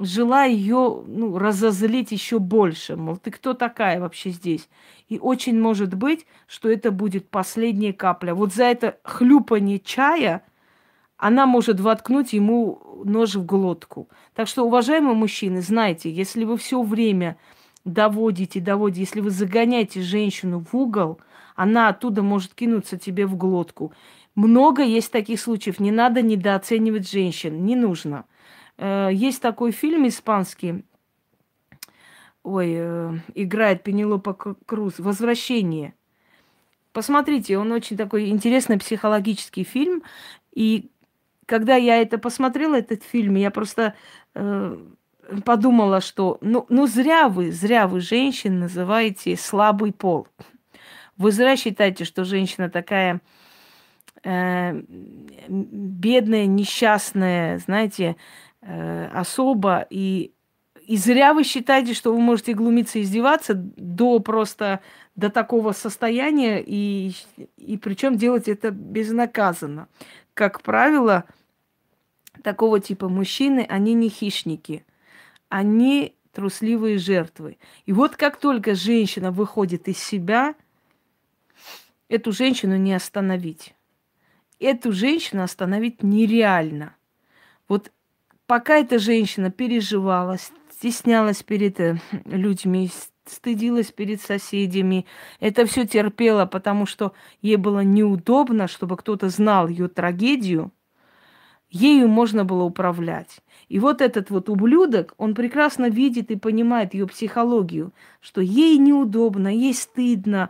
желая ее, ну, разозлить еще больше. Мол, ты кто такая вообще здесь? И очень может быть, что это будет последняя капля. Вот за это хлюпанье чая она может воткнуть ему нож в глотку. Так что, уважаемые мужчины, знайте, если вы все время доводите, если вы загоняете женщину в угол, она оттуда может кинуться тебе в глотку. Много есть таких случаев. Не надо недооценивать женщин. Не нужно. Есть такой фильм испанский, играет Пенелопа Круз, «Возвращение». Посмотрите, он очень такой интересный психологический фильм. И когда я это посмотрела, этот фильм, я просто подумала, что ну зря вы женщин называете слабый пол. Вы зря считаете, что женщина такая бедная, несчастная, знаете, особо, и зря вы считаете, что вы можете глумиться и издеваться до такого состояния, и причем делать это безнаказанно. Как правило, такого типа мужчины, они не хищники, они трусливые жертвы. И вот как только женщина выходит из себя, эту женщину не остановить. Эту женщину остановить нереально. Вот пока эта женщина переживала, стеснялась перед людьми, стыдилась перед соседями, это все терпела, потому что ей было неудобно, чтобы кто-то знал ее трагедию, ею можно было управлять. И вот этот вот ублюдок, он прекрасно видит и понимает ее психологию, что ей неудобно, ей стыдно,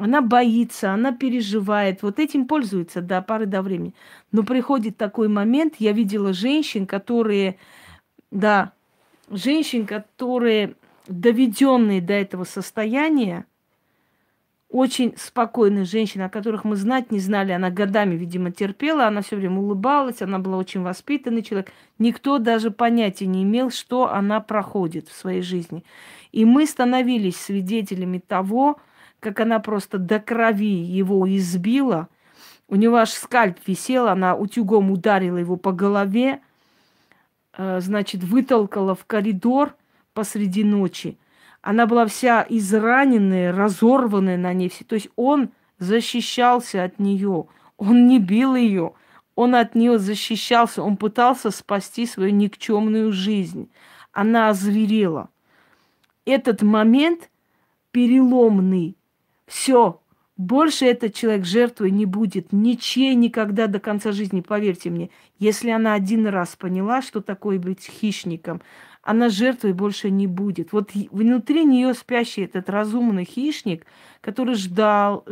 Она боится, она переживает. Вот этим пользуется до поры до времени. Но приходит такой момент, я видела женщин, которые, да, доведенные до этого состояния, очень спокойные женщины, о которых мы знать не знали, она годами, видимо, терпела, она все время улыбалась, она была очень воспитанный человек. Никто даже понятия не имел, что она проходит в своей жизни. И мы становились свидетелями того, как она просто до крови его избила. У него аж скальп висел, она утюгом ударила его по голове, значит, вытолкала в коридор посреди ночи. Она была вся израненная, разорванная на ней. То есть он защищался от нее, он не бил ее, он от нее защищался, он пытался спасти свою никчемную жизнь. Она озверела. Этот момент переломный. Все, больше этот человек жертвой не будет. Ничей никогда до конца жизни, поверьте мне. Если она один раз поняла, что такое быть хищником, она жертвой больше не будет. Вот внутри нее спящий этот разумный хищник, который ждал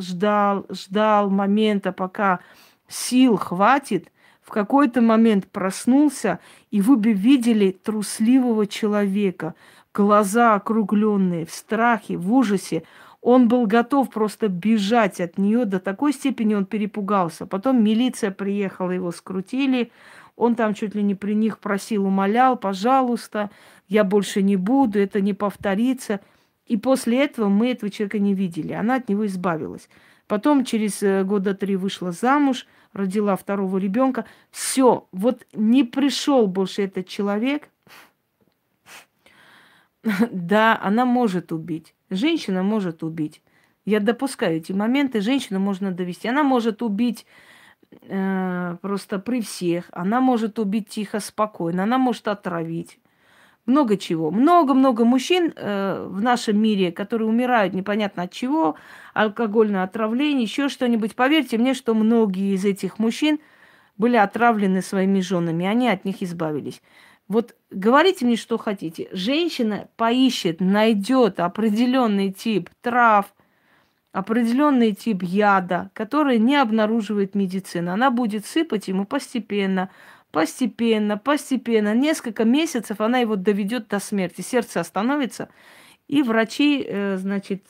момента, пока сил хватит, в какой-то момент проснулся, и вы бы видели трусливого человека. Глаза округленные, в страхе, в ужасе. Он был готов просто бежать от нее. До такой степени он перепугался. Потом милиция приехала, его скрутили. Он там чуть ли не при них просил, умолял: пожалуйста, я больше не буду, это не повторится. И после этого мы этого человека не видели. Она от него избавилась. Потом через года 3 вышла замуж, родила 2-го ребенка. Все, вот не пришел больше этот человек. Да, она может убить. Женщина может убить. Я допускаю эти моменты. Женщину можно довести. Она может убить просто при всех. Она может убить тихо, спокойно. Она может отравить. Много чего. Много-много мужчин в нашем мире, которые умирают непонятно от чего. Алкогольное отравление, еще что-нибудь. Поверьте мне, что многие из этих мужчин были отравлены своими женами. Они от них избавились. Вот говорите мне, что хотите. Женщина поищет, найдет определенный тип трав, определенный тип яда, который не обнаруживает медицина. Она будет сыпать ему постепенно. Несколько месяцев она его доведет до смерти. Сердце остановится, и врачи, значит,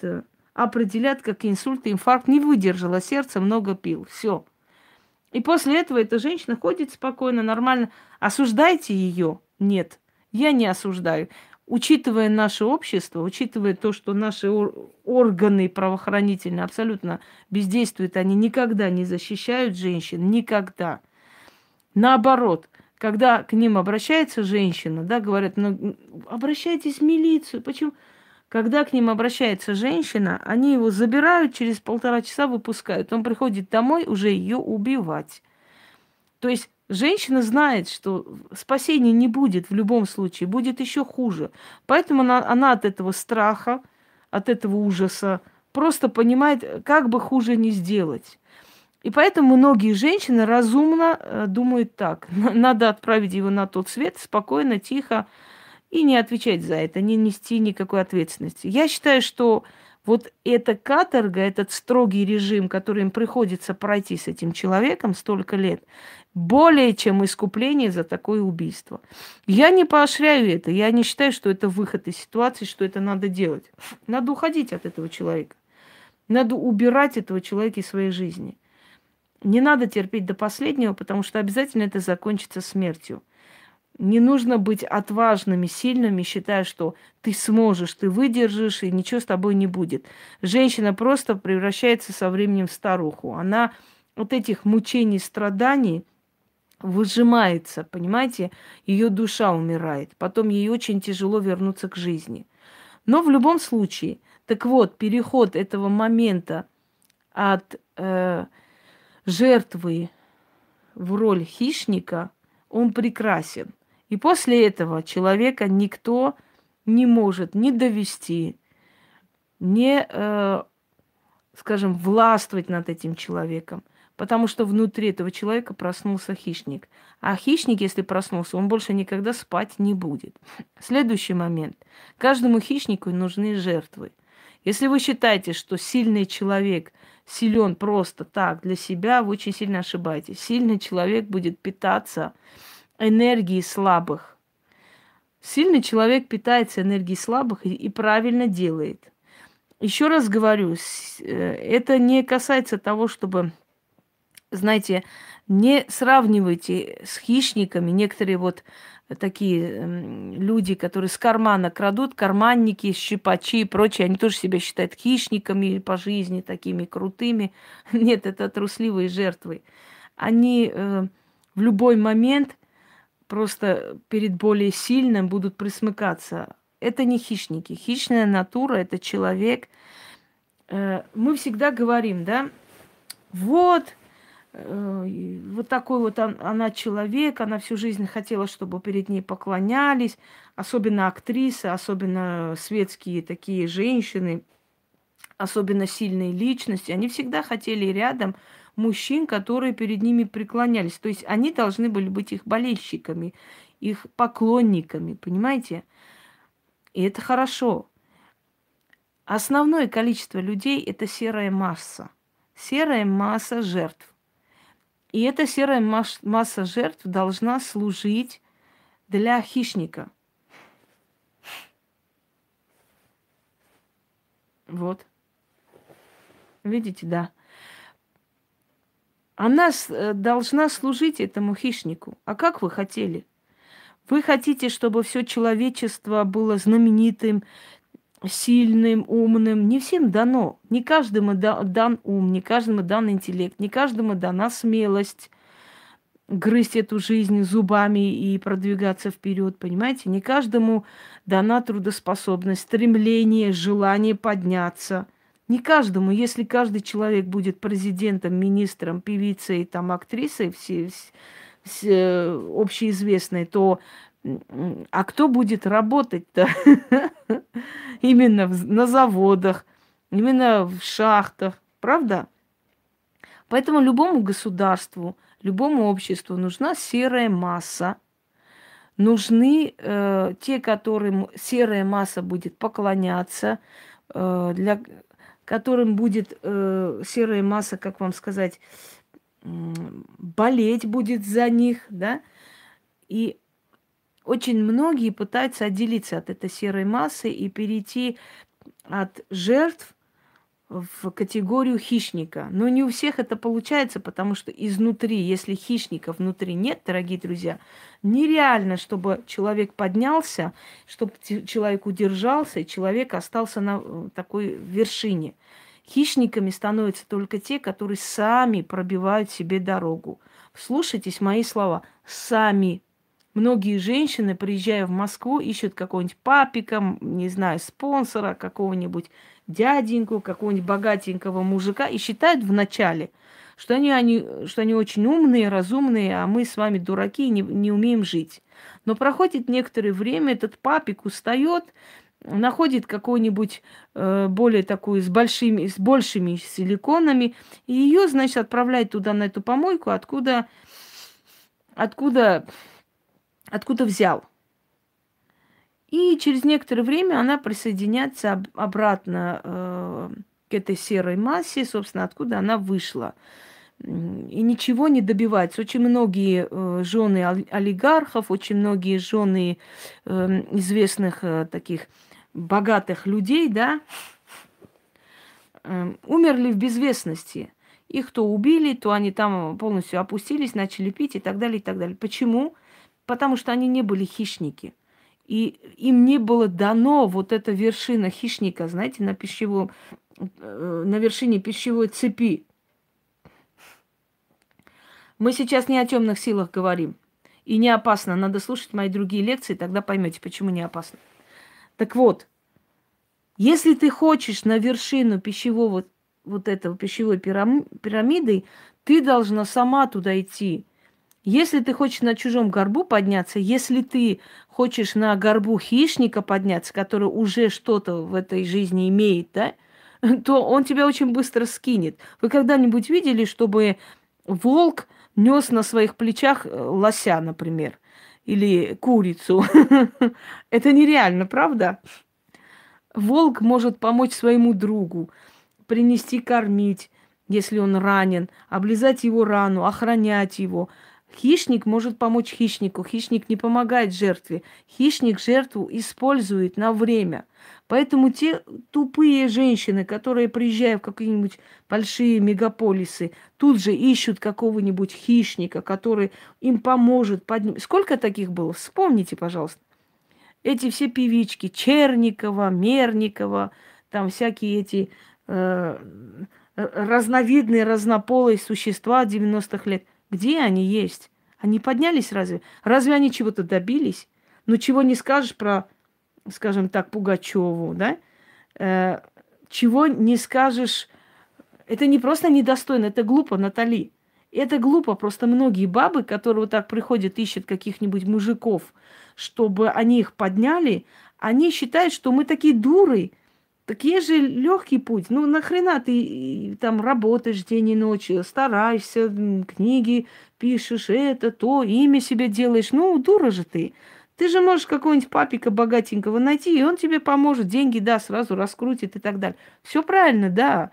определят, как инсульт, инфаркт. Не выдержала сердце, много пил. Все. И после этого эта женщина ходит спокойно, нормально. Осуждайте ее. Нет, я не осуждаю. Учитывая наше общество, учитывая то, что наши органы правоохранительные абсолютно бездействуют, они никогда не защищают женщин, никогда. Наоборот, когда к ним обращается женщина, да, говорят: ну, обращайтесь в милицию. Почему? Когда к ним обращается женщина, они его забирают, через 1,5 часа выпускают. Он приходит домой уже ее убивать. То есть женщина знает, что спасения не будет в любом случае, будет еще хуже. Поэтому она от этого страха, от этого ужаса просто понимает, как бы хуже не сделать. И поэтому многие женщины разумно думают так: надо отправить его на тот свет спокойно, тихо, и не отвечать за это, не нести никакой ответственности. Я считаю, что вот эта каторга, этот строгий режим, который им приходится пройти с этим человеком столько лет, более чем искупление за такое убийство. Я не поощряю это, я не считаю, что это выход из ситуации, что это надо делать. Надо уходить от этого человека. Надо убирать этого человека из своей жизни. Не надо терпеть до последнего, потому что обязательно это закончится смертью. Не нужно быть отважными, сильными, считая, что ты сможешь, ты выдержишь, и ничего с тобой не будет. Женщина просто превращается со временем в старуху. Она от этих мучений, страданий выжимается, понимаете? Ее душа умирает. Потом ей очень тяжело вернуться к жизни. Но в любом случае, так вот, переход этого момента от жертвы в роль хищника, он прекрасен. И после этого человека никто не может ни довести, ни, скажем, властвовать над этим человеком. Потому что внутри этого человека проснулся хищник. А хищник, если проснулся, он больше никогда спать не будет. Следующий момент. Каждому хищнику нужны жертвы. Если вы считаете, что сильный человек силен просто так для себя, вы очень сильно ошибаетесь. Сильный человек будет питаться энергией слабых. Сильный человек питается энергией слабых и правильно делает. Еще раз говорю, это не касается того, чтобы, знаете, не сравнивайте с хищниками. Некоторые вот такие люди, которые с кармана крадут, карманники, щипачи и прочее, они тоже себя считают хищниками по жизни, такими крутыми. Нет, это трусливые жертвы. Они в любой момент просто перед более сильным будут присмыкаться. Это не хищники. Хищная натура – это человек. Мы всегда говорим, да, вот такой вот она человек, она всю жизнь хотела, чтобы перед ней поклонялись, особенно актрисы, особенно светские такие женщины, особенно сильные личности. Они всегда хотели рядом мужчин, которые перед ними преклонялись. То есть они должны были быть их болельщиками, их поклонниками, понимаете? И это хорошо. Основное количество людей – это серая масса. Серая масса жертв. И эта серая масса жертв должна служить для хищника. Вот. Видите, да. Она должна служить этому хищнику. А как вы хотели? Вы хотите, чтобы все человечество было знаменитым, сильным, умным. Не всем дано. Не каждому дан ум, не каждому дан интеллект, не каждому дана смелость грызть эту жизнь зубами и продвигаться вперед, понимаете? Не каждому дана трудоспособность, стремление, желание подняться. Не каждому. Если каждый человек будет президентом, министром, певицей, там, актрисой, общеизвестной, то а кто будет работать-то? Именно на заводах, именно в шахтах, правда? Поэтому любому государству, любому обществу нужна серая масса. Нужны те, которым серая масса будет поклоняться, которым будет серая масса, как вам сказать, болеть будет за них, да, и очень многие пытаются отделиться от этой серой массы и перейти от жертв в категорию хищника. Но не у всех это получается, потому что изнутри, если хищника внутри нет, дорогие друзья, нереально, чтобы человек поднялся, чтобы человек удержался, и человек остался на такой вершине. Хищниками становятся только те, которые сами пробивают себе дорогу. Слушайтесь мои слова. Сами. Многие женщины, приезжая в Москву, ищут какого-нибудь папика, не знаю, спонсора, какого-нибудь дяденьку, какого-нибудь богатенького мужика. И считают вначале, что они очень умные, разумные, а мы с вами дураки и не умеем жить. Но проходит некоторое время, этот папик устает, находит какую-нибудь более такую с большими силиконами, и ее, значит, отправляет туда, на эту помойку, откуда взял. И через некоторое время она присоединяется обратно к этой серой массе, собственно, откуда она вышла. И ничего не добивается. Очень многие жены олигархов, очень многие жены известных таких богатых людей, да, умерли в безвестности. Их то убили, то они там полностью опустились, начали пить и так далее, и так далее. Почему? Потому что они не были хищники. И им не было дано вот эта вершина хищника, знаете, на вершине пищевой цепи. Мы сейчас не о темных силах говорим. И не опасно. Надо слушать мои другие лекции, тогда поймете, почему не опасно. Так вот, если ты хочешь на вершину пищевого, пищевой пирамиды, ты должна сама туда идти. Если ты хочешь на чужом горбу подняться, если ты хочешь на горбу хищника подняться, который уже что-то в этой жизни имеет, да, то он тебя очень быстро скинет. Вы когда-нибудь видели, чтобы волк нес на своих плечах лося, например, или курицу? Это нереально, правда? Волк может помочь своему другу, принести кормить, если он ранен, облизать его рану, охранять его. Хищник может помочь хищнику. Хищник не помогает жертве. Хищник жертву использует на время. Поэтому те тупые женщины, которые приезжают в какие-нибудь большие мегаполисы, тут же ищут какого-нибудь хищника, который им поможет. Сколько таких было? Вспомните, пожалуйста. Эти все певички. Черникова, Мерникова, там всякие эти разновидные, разнополые существа 90-х лет. Где они есть? Они поднялись разве? Разве они чего-то добились? Ну, чего не скажешь про, скажем так, Пугачеву, да? Чего не скажешь... Это не просто недостойно, это глупо, Натали. Это глупо. Просто многие бабы, которые вот так приходят, ищут каких-нибудь мужиков, чтобы они их подняли, они считают, что мы такие дуры. Так есть же легкий путь. Ну, нахрена ты там работаешь день и ночь, стараешься, книги пишешь, это, то, имя себе делаешь. Ну, дура же ты. Ты же можешь какого-нибудь папика богатенького найти, и он тебе поможет, деньги, да, сразу раскрутит и так далее. Все правильно, да.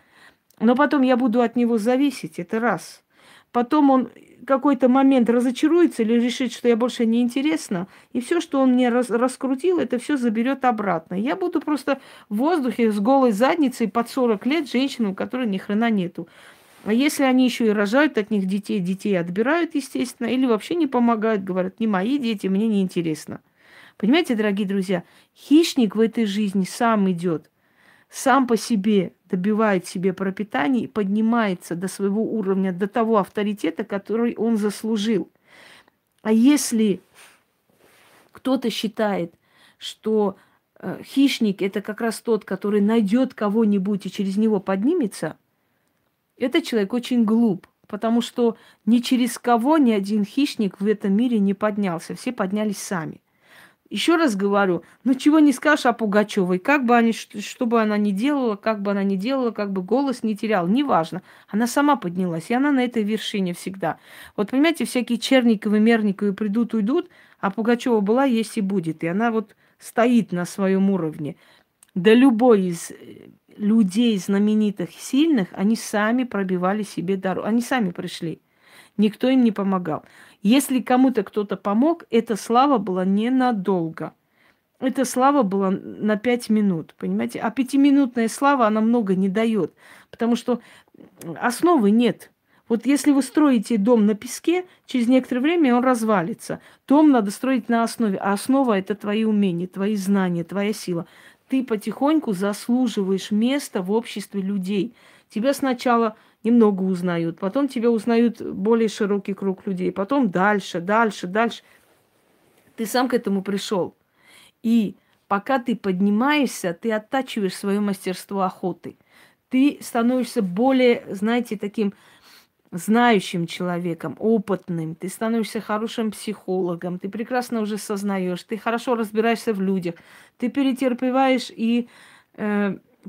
Но потом я буду от него зависеть, это раз. Потом он в какой-то момент разочаруется или решит, что я больше не интересна, и все, что он мне раскрутил, это все заберет обратно. Я буду просто в воздухе с голой задницей под 40 лет женщинам, у которой ни хрена нету. А если они еще и рожают от них детей, детей отбирают, естественно, или вообще не помогают, говорят, не мои дети, мне не интересно. Понимаете, дорогие друзья, хищник в этой жизни сам идет, сам по себе добивает себе пропитания и поднимается до своего уровня, до того авторитета, который он заслужил. А если кто-то считает, что хищник – это как раз тот, который найдет кого-нибудь и через него поднимется, этот человек очень глуп, потому что ни через кого ни один хищник в этом мире не поднялся, все поднялись сами. Еще раз говорю, ну чего не скажешь о Пугачевой, что бы она ни делала, как бы голос не терял, неважно. Она сама поднялась, и она на этой вершине всегда. Вот понимаете, всякие Черниковы, Мерниковы придут, уйдут, а Пугачева была, есть и будет. И она вот стоит на своем уровне. Да любой из людей знаменитых, сильных, они сами пробивали себе дорогу, они сами пришли. Никто им не помогал. Если кому-то кто-то помог, эта слава была ненадолго. Эта слава была на 5 минут, понимаете? А 5-минутная слава, она много не дает, потому что основы нет. Вот если вы строите дом на песке, через некоторое время он развалится. Дом надо строить на основе, а основа – это твои умения, твои знания, твоя сила. Ты потихоньку заслуживаешь места в обществе людей. Тебя сначала... немного узнают, потом тебя узнают более широкий круг людей, потом дальше, дальше, дальше. Ты сам к этому пришел. И пока ты поднимаешься, ты оттачиваешь свое мастерство охоты. Ты становишься более, знаете, таким знающим человеком, опытным. Ты становишься хорошим психологом, ты прекрасно уже сознаешь, ты хорошо разбираешься в людях, ты перетерпеваешь и...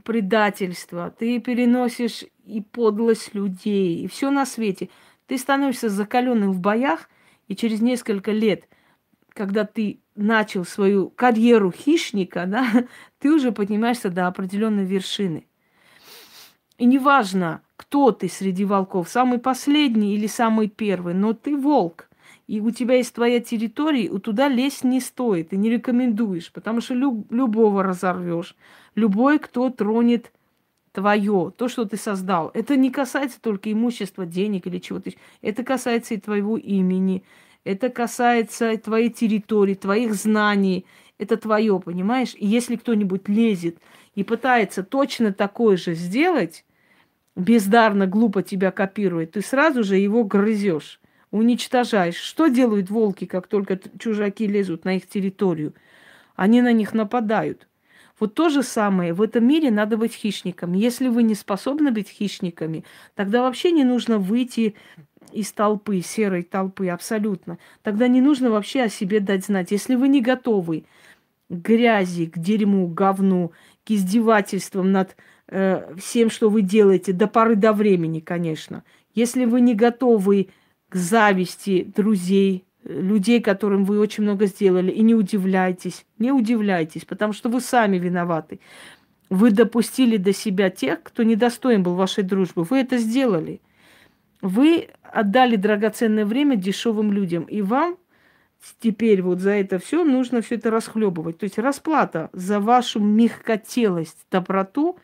предательство, ты переносишь и подлость людей, и все на свете. Ты становишься закаленным в боях, и через несколько лет, когда ты начал свою карьеру хищника, да, ты уже поднимаешься до определенной вершины. И неважно, кто ты среди волков, самый последний или самый первый, но ты волк. И у тебя есть твоя территория, и туда лезть не стоит, и не рекомендуешь, потому что любого разорвешь, любой, кто тронет твое, то, что ты создал. Это не касается только имущества, денег или чего-то. Это касается и твоего имени, это касается и твоей территории, твоих знаний. Это твое, понимаешь? И если кто-нибудь лезет и пытается точно такое же сделать, бездарно, глупо тебя копирует, ты сразу же его грызешь. Уничтожаешь. Что делают волки, как только чужаки лезут на их территорию? Они на них нападают. Вот то же самое. В этом мире надо быть хищником. Если вы не способны быть хищниками, тогда вообще не нужно выйти из толпы, серой толпы, абсолютно. Тогда не нужно вообще о себе дать знать. Если вы не готовы к грязи, к дерьму, к говну, к издевательствам над всем, что вы делаете, до поры до времени, конечно. Если вы не готовы к зависти друзей, людей, которым вы очень много сделали. И не удивляйтесь, потому что вы сами виноваты. Вы допустили до себя тех, кто недостоин был вашей дружбы. Вы это сделали. Вы отдали драгоценное время дешевым людям. И вам теперь вот за это все нужно все это расхлебывать. То есть расплата за вашу мягкотелость, доброту,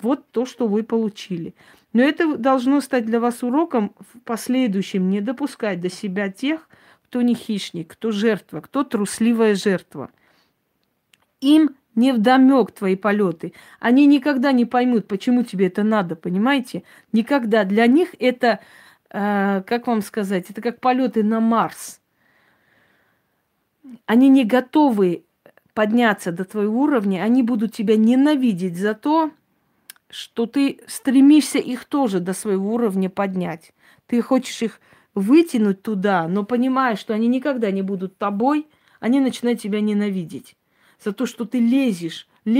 вот то, что вы получили. Но это должно стать для вас уроком в последующем. Не допускать до себя тех, кто не хищник, кто жертва, кто трусливая жертва. Им невдомёк твои полеты. Они никогда не поймут, почему тебе это надо, понимаете? Никогда. Для них это, как вам сказать, это как полеты на Марс. Они не готовы подняться до твоего уровня, они будут тебя ненавидеть за то, что ты стремишься их тоже до своего уровня поднять. Ты хочешь их вытянуть туда, но понимаешь, что они никогда не будут тобой, они начинают тебя ненавидеть за то, что ты лезешь в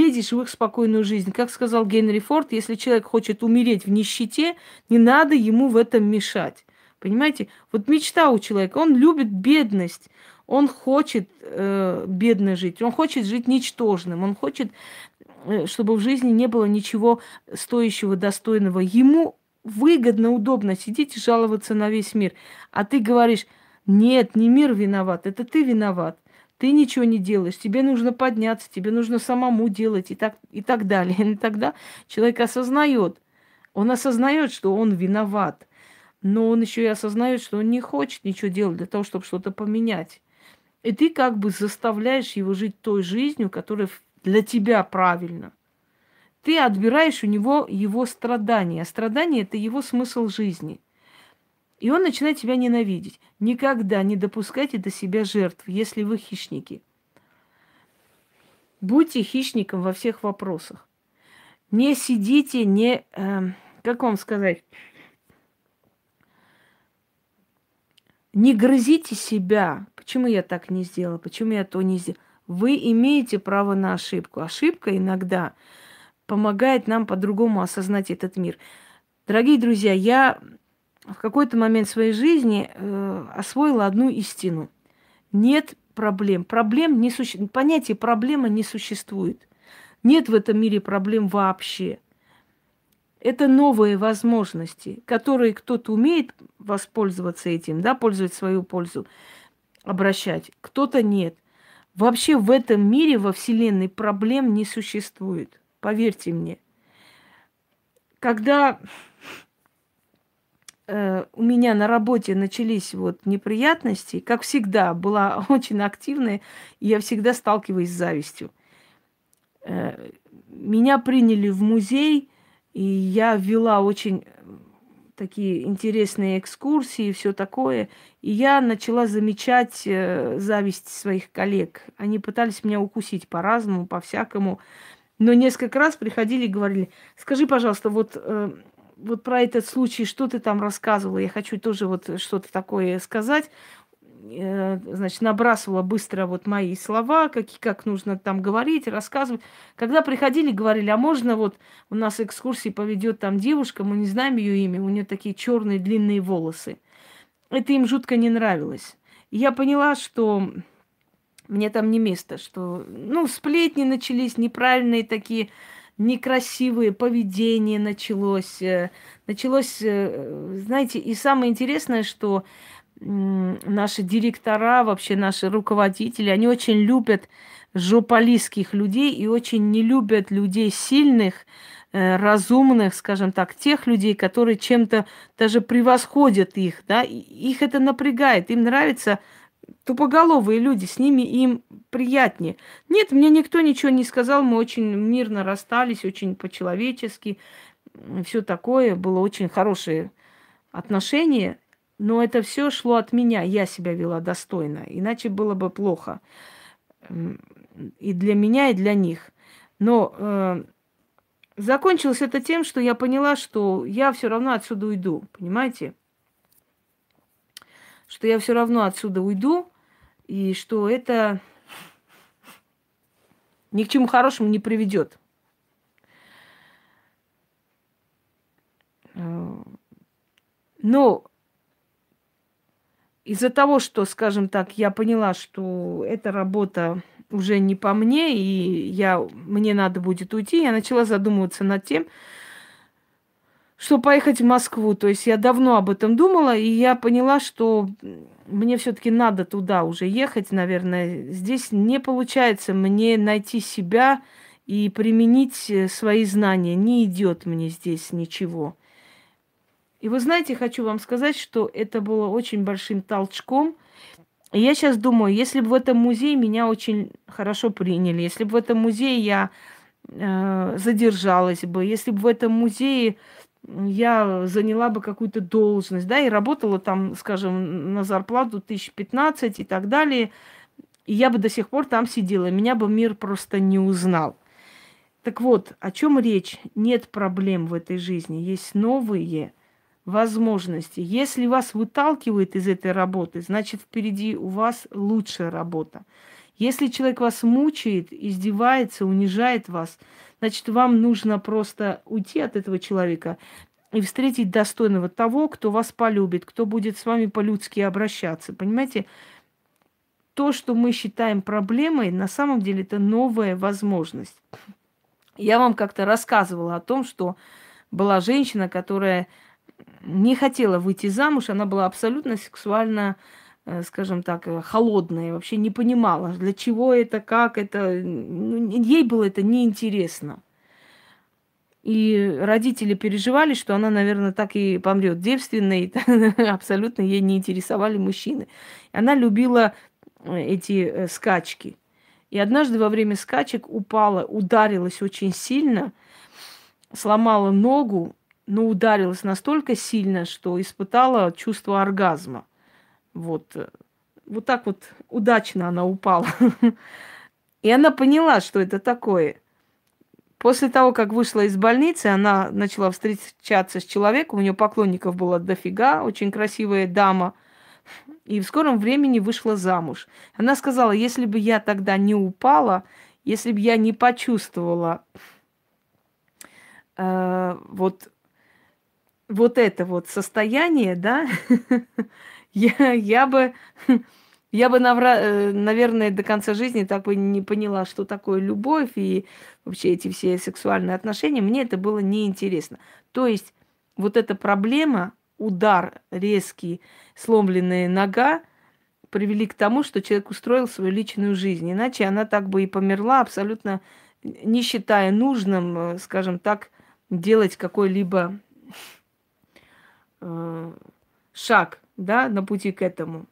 их спокойную жизнь. Как сказал Генри Форд, если человек хочет умереть в нищете, не надо ему в этом мешать. Понимаете? Вот мечта у человека, он любит бедность, он хочет бедно жить, он хочет жить ничтожным, он хочет, чтобы в жизни не было ничего стоящего, достойного. Ему выгодно, удобно сидеть и жаловаться на весь мир. А ты говоришь, нет, не мир виноват, это ты виноват. Ты ничего не делаешь, тебе нужно подняться, тебе нужно самому делать и так далее. И тогда человек осознает, что он виноват, но он еще и осознает, что он не хочет ничего делать для того, чтобы что-то поменять. И ты как бы заставляешь его жить той жизнью, которая для тебя правильна. Ты отбираешь у него его страдания. А страдания – это его смысл жизни. И он начинает тебя ненавидеть. Никогда не допускайте до себя жертв, если вы хищники. Будьте хищником во всех вопросах. Не сидите, не... как вам сказать? Не грызите себя. Почему я так не сделала? Почему я то не сделала? Вы имеете право на ошибку. Ошибка иногда помогает нам по-другому осознать этот мир. Дорогие друзья, я... в какой-то момент своей жизни освоила одну истину. Нет проблем. Проблем не существует. Понятие «проблема» не существует. Нет в этом мире проблем вообще. Это новые возможности, которые кто-то умеет воспользоваться этим, да, пользовать свою пользу, обращать. Кто-то нет. Вообще в этом мире, во Вселенной, проблем не существует. Поверьте мне. Когда... у меня на работе начались вот неприятности, как всегда, была очень активная, и я всегда сталкиваюсь с завистью. Меня приняли в музей, и я вела очень такие интересные экскурсии и все такое. И я начала замечать зависть своих коллег. Они пытались меня укусить по-разному, по-всякому. Но несколько раз приходили и говорили, скажи, пожалуйста, вот про этот случай, что ты там рассказывала, я хочу тоже вот что-то такое сказать. Значит, набрасывала быстро вот мои слова, как нужно там говорить, рассказывать. Когда приходили, говорили, а можно вот у нас экскурсии поведет там девушка, мы не знаем ее имя, у нее такие черные длинные волосы. Это им жутко не нравилось. И я поняла, что мне там не место, что, сплетни начались, неправильные такие... некрасивое поведение началось, знаете, и самое интересное, что наши директора, вообще наши руководители, они очень любят жополистских людей и очень не любят людей сильных, разумных, скажем так, тех людей, которые чем-то даже превосходят их, да, их это напрягает, им нравится... тупоголовые люди, с ними им приятнее. Нет, мне никто ничего не сказал, мы очень мирно расстались, очень по-человечески, все такое, было очень хорошее отношение, но это все шло от меня, я себя вела достойно, иначе было бы плохо и для меня, и для них. Но закончилось это тем, что я поняла, что я все равно отсюда уйду, понимаете? Что я все равно отсюда уйду, и что это ни к чему хорошему не приведет. Но из-за того, что, скажем так, я поняла, что эта работа уже не по мне, и мне надо будет уйти, я начала задумываться над тем, что поехать в Москву. То есть я давно об этом думала, и я поняла, что мне все-таки надо туда уже ехать, наверное. Здесь не получается мне найти себя и применить свои знания. Не идет мне здесь ничего. И вы знаете, хочу вам сказать, что это было очень большим толчком. И я сейчас думаю, если бы в этом музее меня очень хорошо приняли, если бы в этом музее я задержалась бы, если бы в этом музее я заняла бы какую-то должность, да, и работала там, скажем, на зарплату 1015 и так далее, и я бы до сих пор там сидела, меня бы мир просто не узнал. Так вот, о чем речь? Нет проблем в этой жизни, есть новые возможности. Если вас выталкивает из этой работы, значит, впереди у вас лучшая работа. Если человек вас мучает, издевается, унижает вас, значит, вам нужно просто уйти от этого человека и встретить достойного того, кто вас полюбит, кто будет с вами по-людски обращаться. Понимаете, то, что мы считаем проблемой, на самом деле это новая возможность. Я вам как-то рассказывала о том, что была женщина, которая не хотела выйти замуж, она была абсолютно сексуально, скажем так, холодная, вообще не понимала, для чего это, как это. Ей было это неинтересно. И родители переживали, что она, наверное, так и помрет девственной, абсолютно ей не интересовали мужчины. Она любила эти скачки. И однажды во время скачек упала, ударилась очень сильно, сломала ногу, но ударилась настолько сильно, что испытала чувство оргазма. Вот так вот удачно она упала. И она поняла, что это такое. После того, как вышла из больницы, она начала встречаться с человеком. У нее поклонников было дофига, очень красивая дама. И в скором времени вышла замуж. Она сказала, если бы я тогда не упала, если бы я не почувствовала вот это состояние, да, я бы, наверное, до конца жизни так бы не поняла, что такое любовь и вообще эти все сексуальные отношения. Мне это было неинтересно. То есть вот эта проблема, удар резкий, сломленная нога, привели к тому, что человек устроил свою личную жизнь. Иначе она так бы и померла, абсолютно не считая нужным, скажем так, делать какой-либо шаг, да, на пути к этому.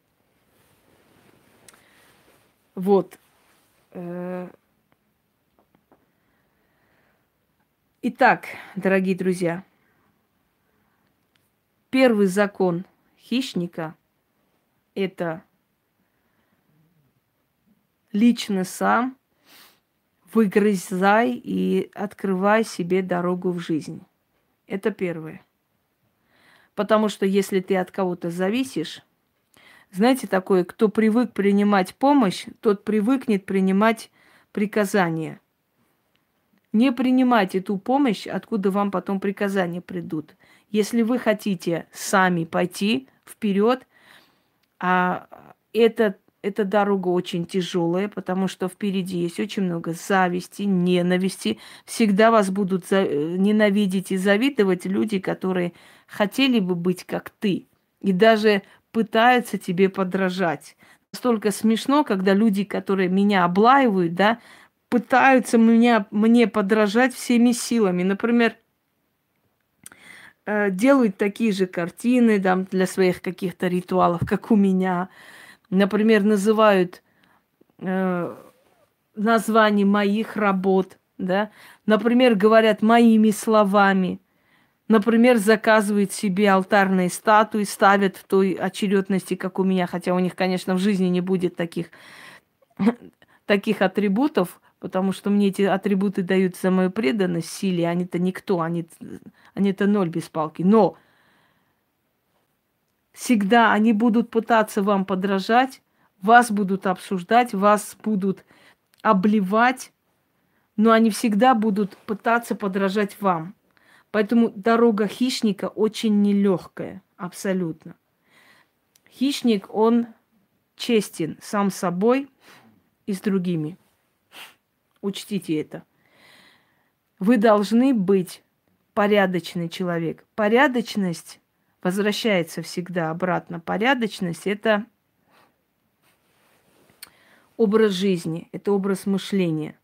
Вот. Итак, дорогие друзья, первый закон хищника – это лично сам выгрызай и открывай себе дорогу в жизнь. Это первое. Потому что если ты от кого-то зависишь, знаете такое, кто привык принимать помощь, тот привыкнет принимать приказания. Не принимайте ту помощь, откуда вам потом приказания придут. Если вы хотите сами пойти вперед, а эта дорога очень тяжелая, потому что впереди есть очень много зависти, ненависти. Всегда вас будут ненавидеть и завидовать люди, которые хотели бы быть как ты и даже пытаются тебе подражать. Настолько смешно, когда люди, которые меня облаивают, да, пытаются мне подражать всеми силами. Например, делают такие же картины там, для своих каких-то ритуалов, как у меня. Например, называют названия моих работ, да? Например, говорят моими словами. Например, заказывают себе алтарные статуи, ставят в той очередности, как у меня, хотя у них, конечно, в жизни не будет таких атрибутов, потому что мне эти атрибуты дают за мою преданность силе, они-то никто, они-то ноль без палки. Но всегда они будут пытаться вам подражать, вас будут обсуждать, вас будут обливать, но они всегда будут пытаться подражать вам. Поэтому дорога хищника очень нелегкая, абсолютно. Хищник, он честен сам собой и с другими. Учтите это. Вы должны быть порядочный человек. Порядочность возвращается всегда обратно. Порядочность – это образ жизни, это образ мышления.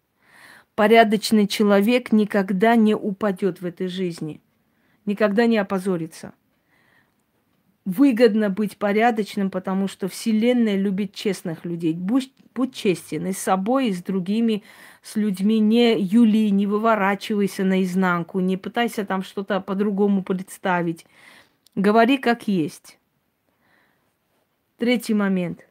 Порядочный человек никогда не упадет в этой жизни, никогда не опозорится. Выгодно быть порядочным, потому что Вселенная любит честных людей. Будь честен и с собой, и с другими, с людьми. Не юли, не выворачивайся наизнанку, не пытайся там что-то по-другому представить. Говори как есть. Третий момент.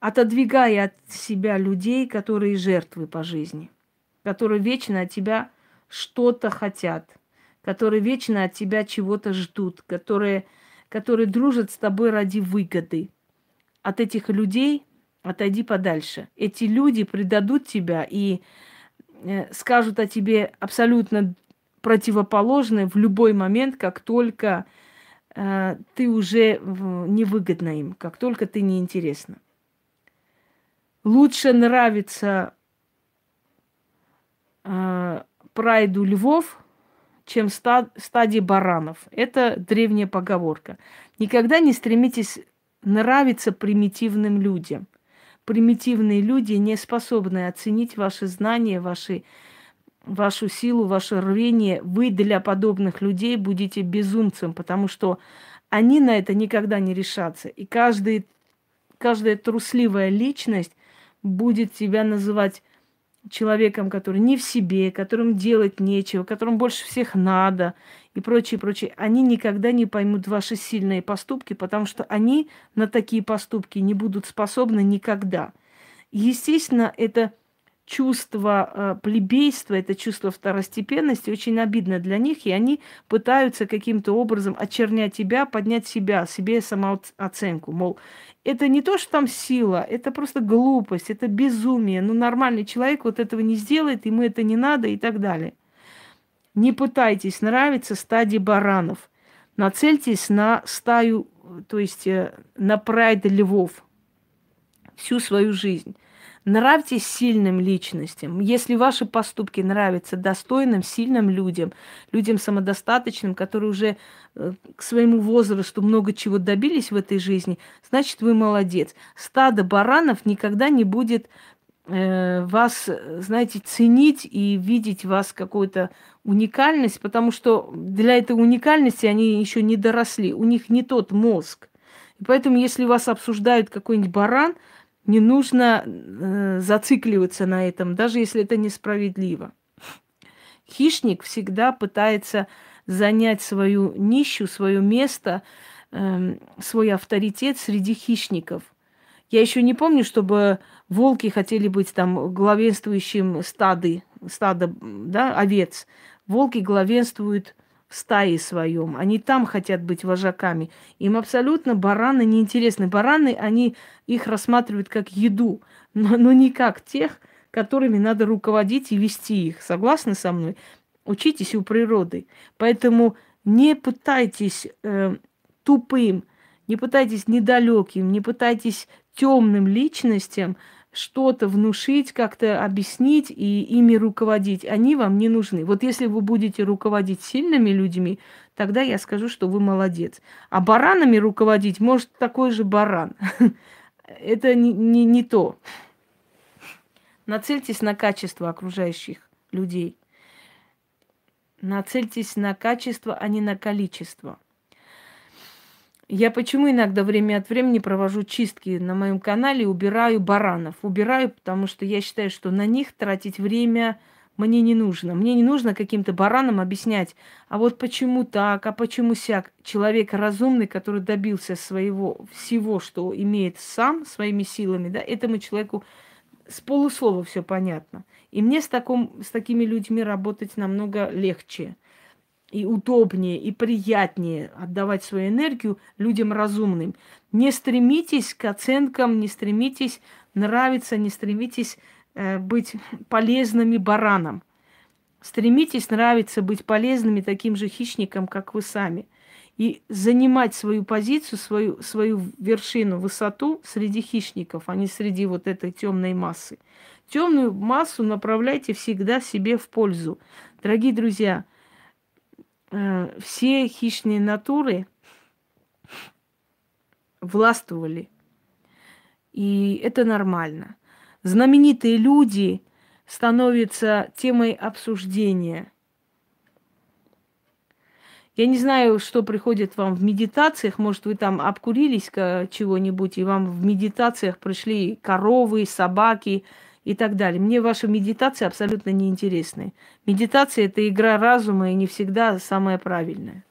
Отодвигай от себя людей, которые жертвы по жизни, которые вечно от тебя что-то хотят, которые вечно от тебя чего-то ждут, которые дружат с тобой ради выгоды. От этих людей отойди подальше. Эти люди предадут тебя и скажут о тебе абсолютно противоположное в любой момент, как только ты уже невыгодна им, как только ты неинтересна. Лучше нравится прайду львов, чем стаде баранов. Это древняя поговорка. Никогда не стремитесь нравиться примитивным людям. Примитивные люди не способны оценить ваши знания, вашу силу, ваше рвение. Вы для подобных людей будете безумцем, потому что они на это никогда не решатся. И каждая трусливая личность будет тебя называть человеком, который не в себе, которому делать нечего, которому больше всех надо и прочее, прочее. Они никогда не поймут ваши сильные поступки, потому что они на такие поступки не будут способны никогда. Естественно, это чувство плебейства, это чувство второстепенности очень обидно для них, и они пытаются каким-то образом очернять тебя, поднять себя, себе самооценку. Мол, это не то, что там сила, это просто глупость, это безумие. Ну, нормальный человек вот этого не сделает, ему это не надо и так далее. Не пытайтесь нравиться стаде баранов. Нацельтесь на стаю, то есть на прайд львов всю свою жизнь. Нравьтесь сильным личностям. Если ваши поступки нравятся достойным, сильным людям, людям самодостаточным, которые уже к своему возрасту много чего добились в этой жизни, значит, вы молодец. Стадо баранов никогда не будет вас, знаете, ценить и видеть вас какую-то уникальность, потому что для этой уникальности они еще не доросли, у них не тот мозг. И поэтому, если вас обсуждают какой-нибудь баран, не нужно зацикливаться на этом, даже если это несправедливо. Хищник всегда пытается занять свою нищу, свое место, свой авторитет среди хищников. Я еще не помню, чтобы волки хотели быть там главенствующим стада, да, овец. Волки главенствуют в стае своем. Они там хотят быть вожаками. Им абсолютно бараны неинтересны. Бараны, они их рассматривают как еду, но не как тех, которыми надо руководить и вести их. Согласны со мной? Учитесь у природы. Поэтому не пытайтесь тупым, не пытайтесь недалеким, не пытайтесь темным личностям что-то внушить, как-то объяснить и ими руководить. Они вам не нужны. Вот если вы будете руководить сильными людьми, тогда я скажу, что вы молодец. А баранами руководить может такой же баран. Это не то. Нацельтесь на качество окружающих людей. Нацельтесь на качество, а не на количество. Я почему иногда время от времени провожу чистки на моем канале, убираю баранов. Убираю, потому что я считаю, что на них тратить время мне не нужно. Мне не нужно каким-то баранам объяснять, а вот почему так, а почему сяк. Человек разумный, который добился своего всего, что имеет сам, своими силами, да, этому человеку с полуслова все понятно. И мне с такими людьми работать намного легче. И удобнее, и приятнее отдавать свою энергию людям разумным. Не стремитесь к оценкам, не стремитесь нравиться, не стремитесь быть полезными баранам. Стремитесь нравиться, быть полезными таким же хищникам, как вы сами. и занимать свою позицию, свою вершину, высоту среди хищников, а не среди вот этой темной массы. Темную массу направляйте всегда себе в пользу. Дорогие друзья, все хищные натуры властвовали, и это нормально. Знаменитые люди становятся темой обсуждения. Я не знаю, что приходит вам в медитациях. Может, вы там обкурились чего-нибудь, и вам в медитациях пришли коровы, собаки и так далее. Мне ваши медитации абсолютно неинтересны. Медитация – это игра разума, и не всегда самая правильная.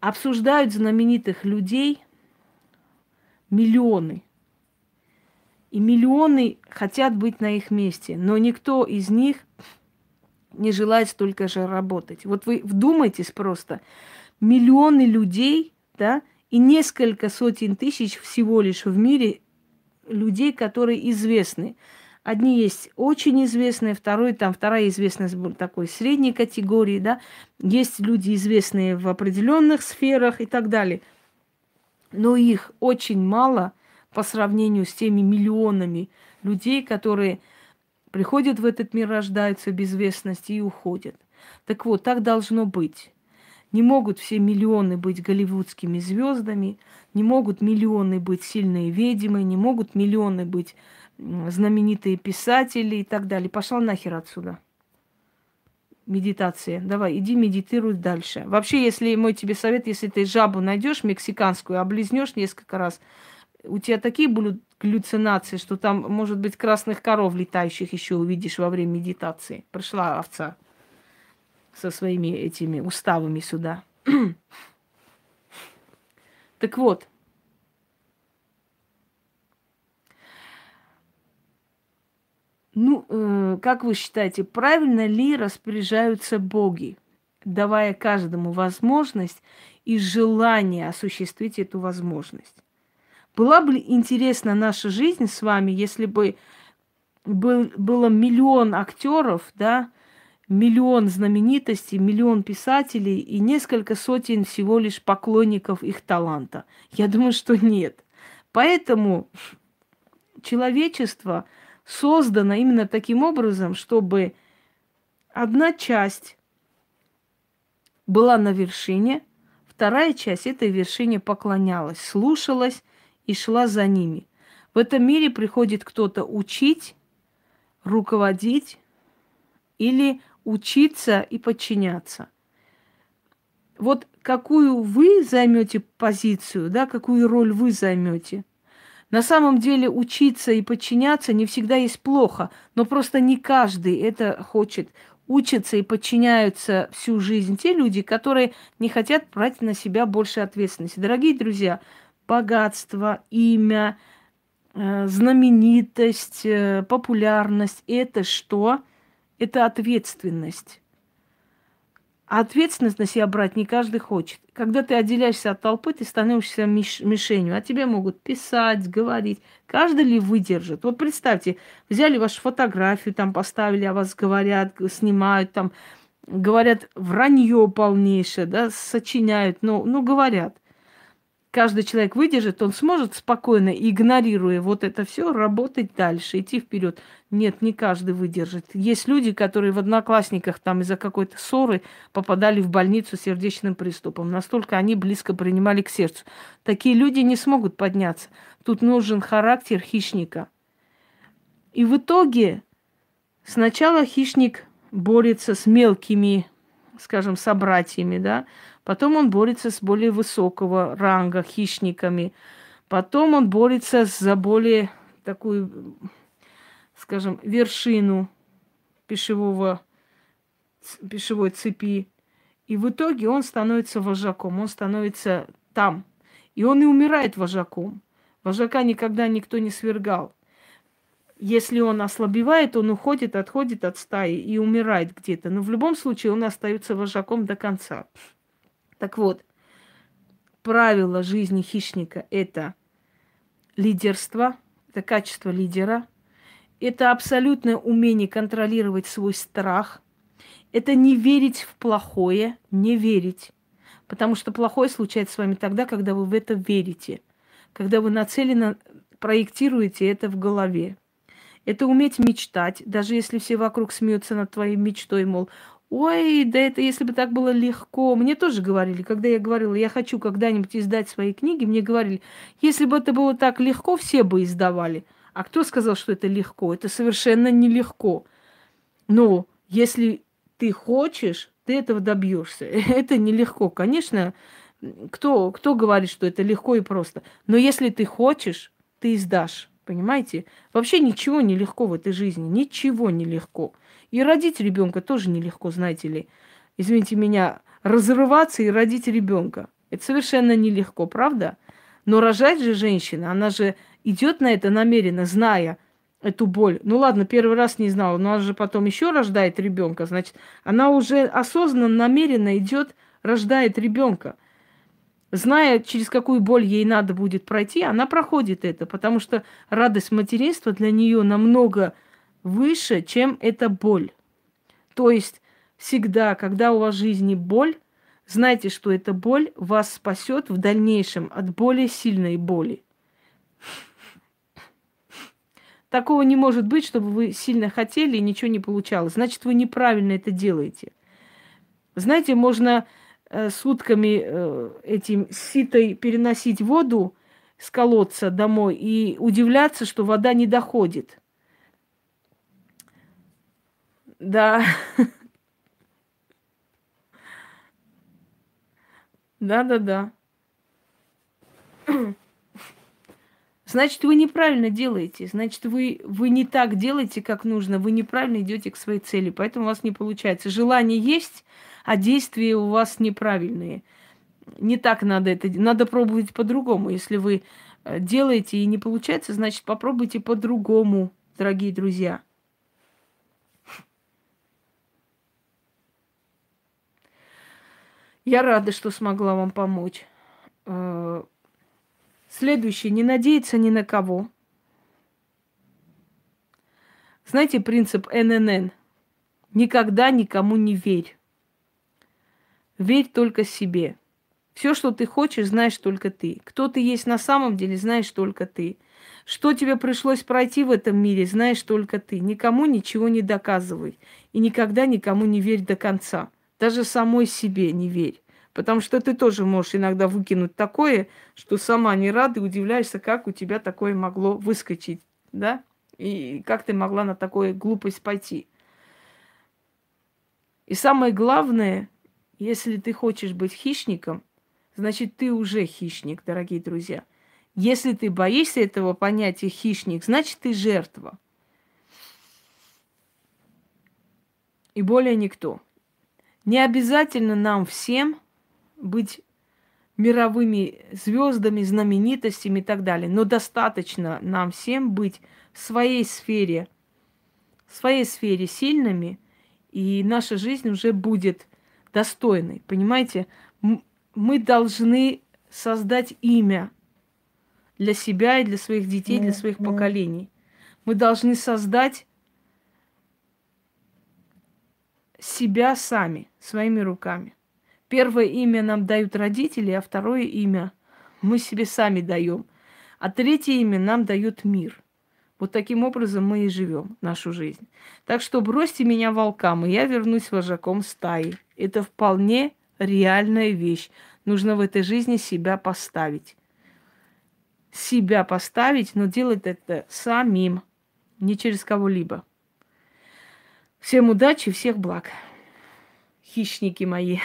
Обсуждают знаменитых людей миллионы. И миллионы хотят быть на их месте, но никто из них не желает столько же работать. Вот вы вдумайтесь просто. Миллионы людей, да, и несколько сотен тысяч всего лишь в мире людей, которые известны. Одни есть очень известные, вторая известность такой средней категории, да. Есть люди, известные в определенных сферах и так далее. Но их очень мало по сравнению с теми миллионами людей, которые приходят в этот мир, рождаются в безвестности и уходят. Так вот, так должно быть. Не могут все миллионы быть голливудскими звездами, не могут миллионы быть сильные ведьмы, не могут миллионы быть знаменитые писатели и так далее. Пошла нахер отсюда. Медитация. Давай, иди медитируй дальше. Вообще, если мой тебе совет, если ты жабу найдешь мексиканскую, облизнешь несколько раз, у тебя такие будут галлюцинации, что там, может быть, красных коров летающих еще увидишь во время медитации. Пришла овца со своими этими уставами сюда. Так вот. Ну, как вы считаете, правильно ли распоряжаются боги, давая каждому возможность и желание осуществить эту возможность? Была бы интересна наша жизнь с вами, если бы было миллион актеров, да, миллион знаменитостей, миллион писателей и несколько сотен всего лишь поклонников их таланта? Я думаю, что нет. Поэтому человечество создано именно таким образом, чтобы одна часть была на вершине, вторая часть этой вершине поклонялась, слушалась и шла за ними. В этом мире приходит кто-то учить, руководить или учиться и подчиняться. Вот какую вы займете позицию, да, какую роль вы займете. На самом деле учиться и подчиняться не всегда есть плохо, но просто не каждый это хочет. Учатся и подчиняются всю жизнь те люди, которые не хотят брать на себя больше ответственности. Дорогие друзья, богатство, имя, знаменитость, популярность – это что? Это ответственность. А ответственность на себя брать не каждый хочет. Когда ты отделяешься от толпы, ты становишься мишенью, а тебе могут писать, говорить. Каждый ли выдержит? Вот представьте, взяли вашу фотографию, там поставили, о вас говорят, снимают, там говорят вранье полнейшее, да, сочиняют, но говорят. Каждый человек выдержит, он сможет спокойно, игнорируя вот это все, работать дальше, идти вперед. Нет, не каждый выдержит. Есть люди, которые в одноклассниках там из-за какой-то ссоры попадали в больницу с сердечным приступом. Настолько они близко принимали к сердцу. Такие люди не смогут подняться. Тут нужен характер хищника. И в итоге сначала хищник борется с мелкими, скажем, собратьями, да, потом он борется с более высокого ранга хищниками. Потом он борется за более такую, скажем, вершину пищевой цепи. И в итоге он становится вожаком, он становится там. И он и умирает вожаком. Вожака никогда никто не свергал. Если он ослабевает, он уходит, отходит от стаи и умирает где-то. Но в любом случае он остается вожаком до конца. Так вот, правило жизни хищника – это лидерство, это качество лидера, это абсолютное умение контролировать свой страх, Это не верить в плохое, не верить. Потому что плохое случается с вами тогда, когда вы в это верите. Когда вы нацеленно проектируете это в голове. Это уметь мечтать, даже если все вокруг смеются над твоей мечтой, мол, ой, да это если бы так было легко. Мне тоже говорили, когда я говорила, я хочу когда-нибудь издать свои книги, мне говорили, если бы это было так легко, все бы издавали. А кто сказал, что это легко? Это совершенно нелегко. Но если ты хочешь, ты этого добьешься. Это нелегко. Конечно, кто говорит, что это легко и просто? Но если ты хочешь, ты издашь. Понимаете? Вообще ничего не легко в этой жизни. Ничего не легко. И родить ребенка тоже нелегко, знаете ли. Извините меня, разрываться и родить ребенка. Это совершенно нелегко, правда? Но рожать же женщина, она же идет на это намеренно, зная эту боль. Ну ладно, первый раз не знала, но она же потом еще рождает ребенка. Значит, она уже осознанно, намеренно идет, рождает ребенка. Зная, через какую боль ей надо будет пройти, она проходит это, потому что радость материнства для нее намного выше, чем эта боль. То есть всегда, когда у вас в жизни боль, знайте, что эта боль вас спасет в дальнейшем от более сильной боли. Такого не может быть, чтобы вы сильно хотели и ничего не получалось. Значит, вы неправильно это делаете. Знаете, можно сутками этим ситой переносить воду с колодца домой и удивляться, что вода не доходит. Да. Да-да-да. Значит, вы неправильно делаете. Значит, вы не так делаете, как нужно. Вы неправильно идете к своей цели. Поэтому у вас не получается. Желание есть, а действия у вас неправильные. Не так надо это. Надо пробовать по-другому. Если вы делаете и не получается, значит, попробуйте по-другому, дорогие друзья. Я рада, что смогла вам помочь. Следующее. Не надеяться ни на кого. Знаете принцип ННН? Никогда никому не верь. Верь только себе. Все, что ты хочешь, знаешь только ты. Кто ты есть на самом деле, знаешь только ты. Что тебе пришлось пройти в этом мире, знаешь только ты. Никому ничего не доказывай. И никогда никому не верь до конца. Даже самой себе не верь. Потому что ты тоже можешь иногда выкинуть такое, что сама не рада и удивляешься, как у тебя такое могло выскочить, да? И как ты могла на такую глупость пойти. И самое главное, если ты хочешь быть хищником, значит, ты уже хищник, дорогие друзья. Если ты боишься этого понятия хищник, значит, ты жертва. И более никто. Не обязательно нам всем быть мировыми звездами, знаменитостями и так далее. Но достаточно нам всем быть в своей сфере сильными, и наша жизнь уже будет достойной. Понимаете, мы должны создать имя для себя и для своих детей, для своих поколений. Мы должны создать себя сами, своими руками. Первое имя нам дают родители, а второе имя мы себе сами даем. А третье имя нам дает мир. Вот таким образом мы и живем нашу жизнь. Так что бросьте меня волкам, и я вернусь вожаком стаи. Это вполне реальная вещь. Нужно в этой жизни себя поставить. Себя поставить, но делать это самим, не через кого-либо. Всем удачи, всех благ. Хищники мои.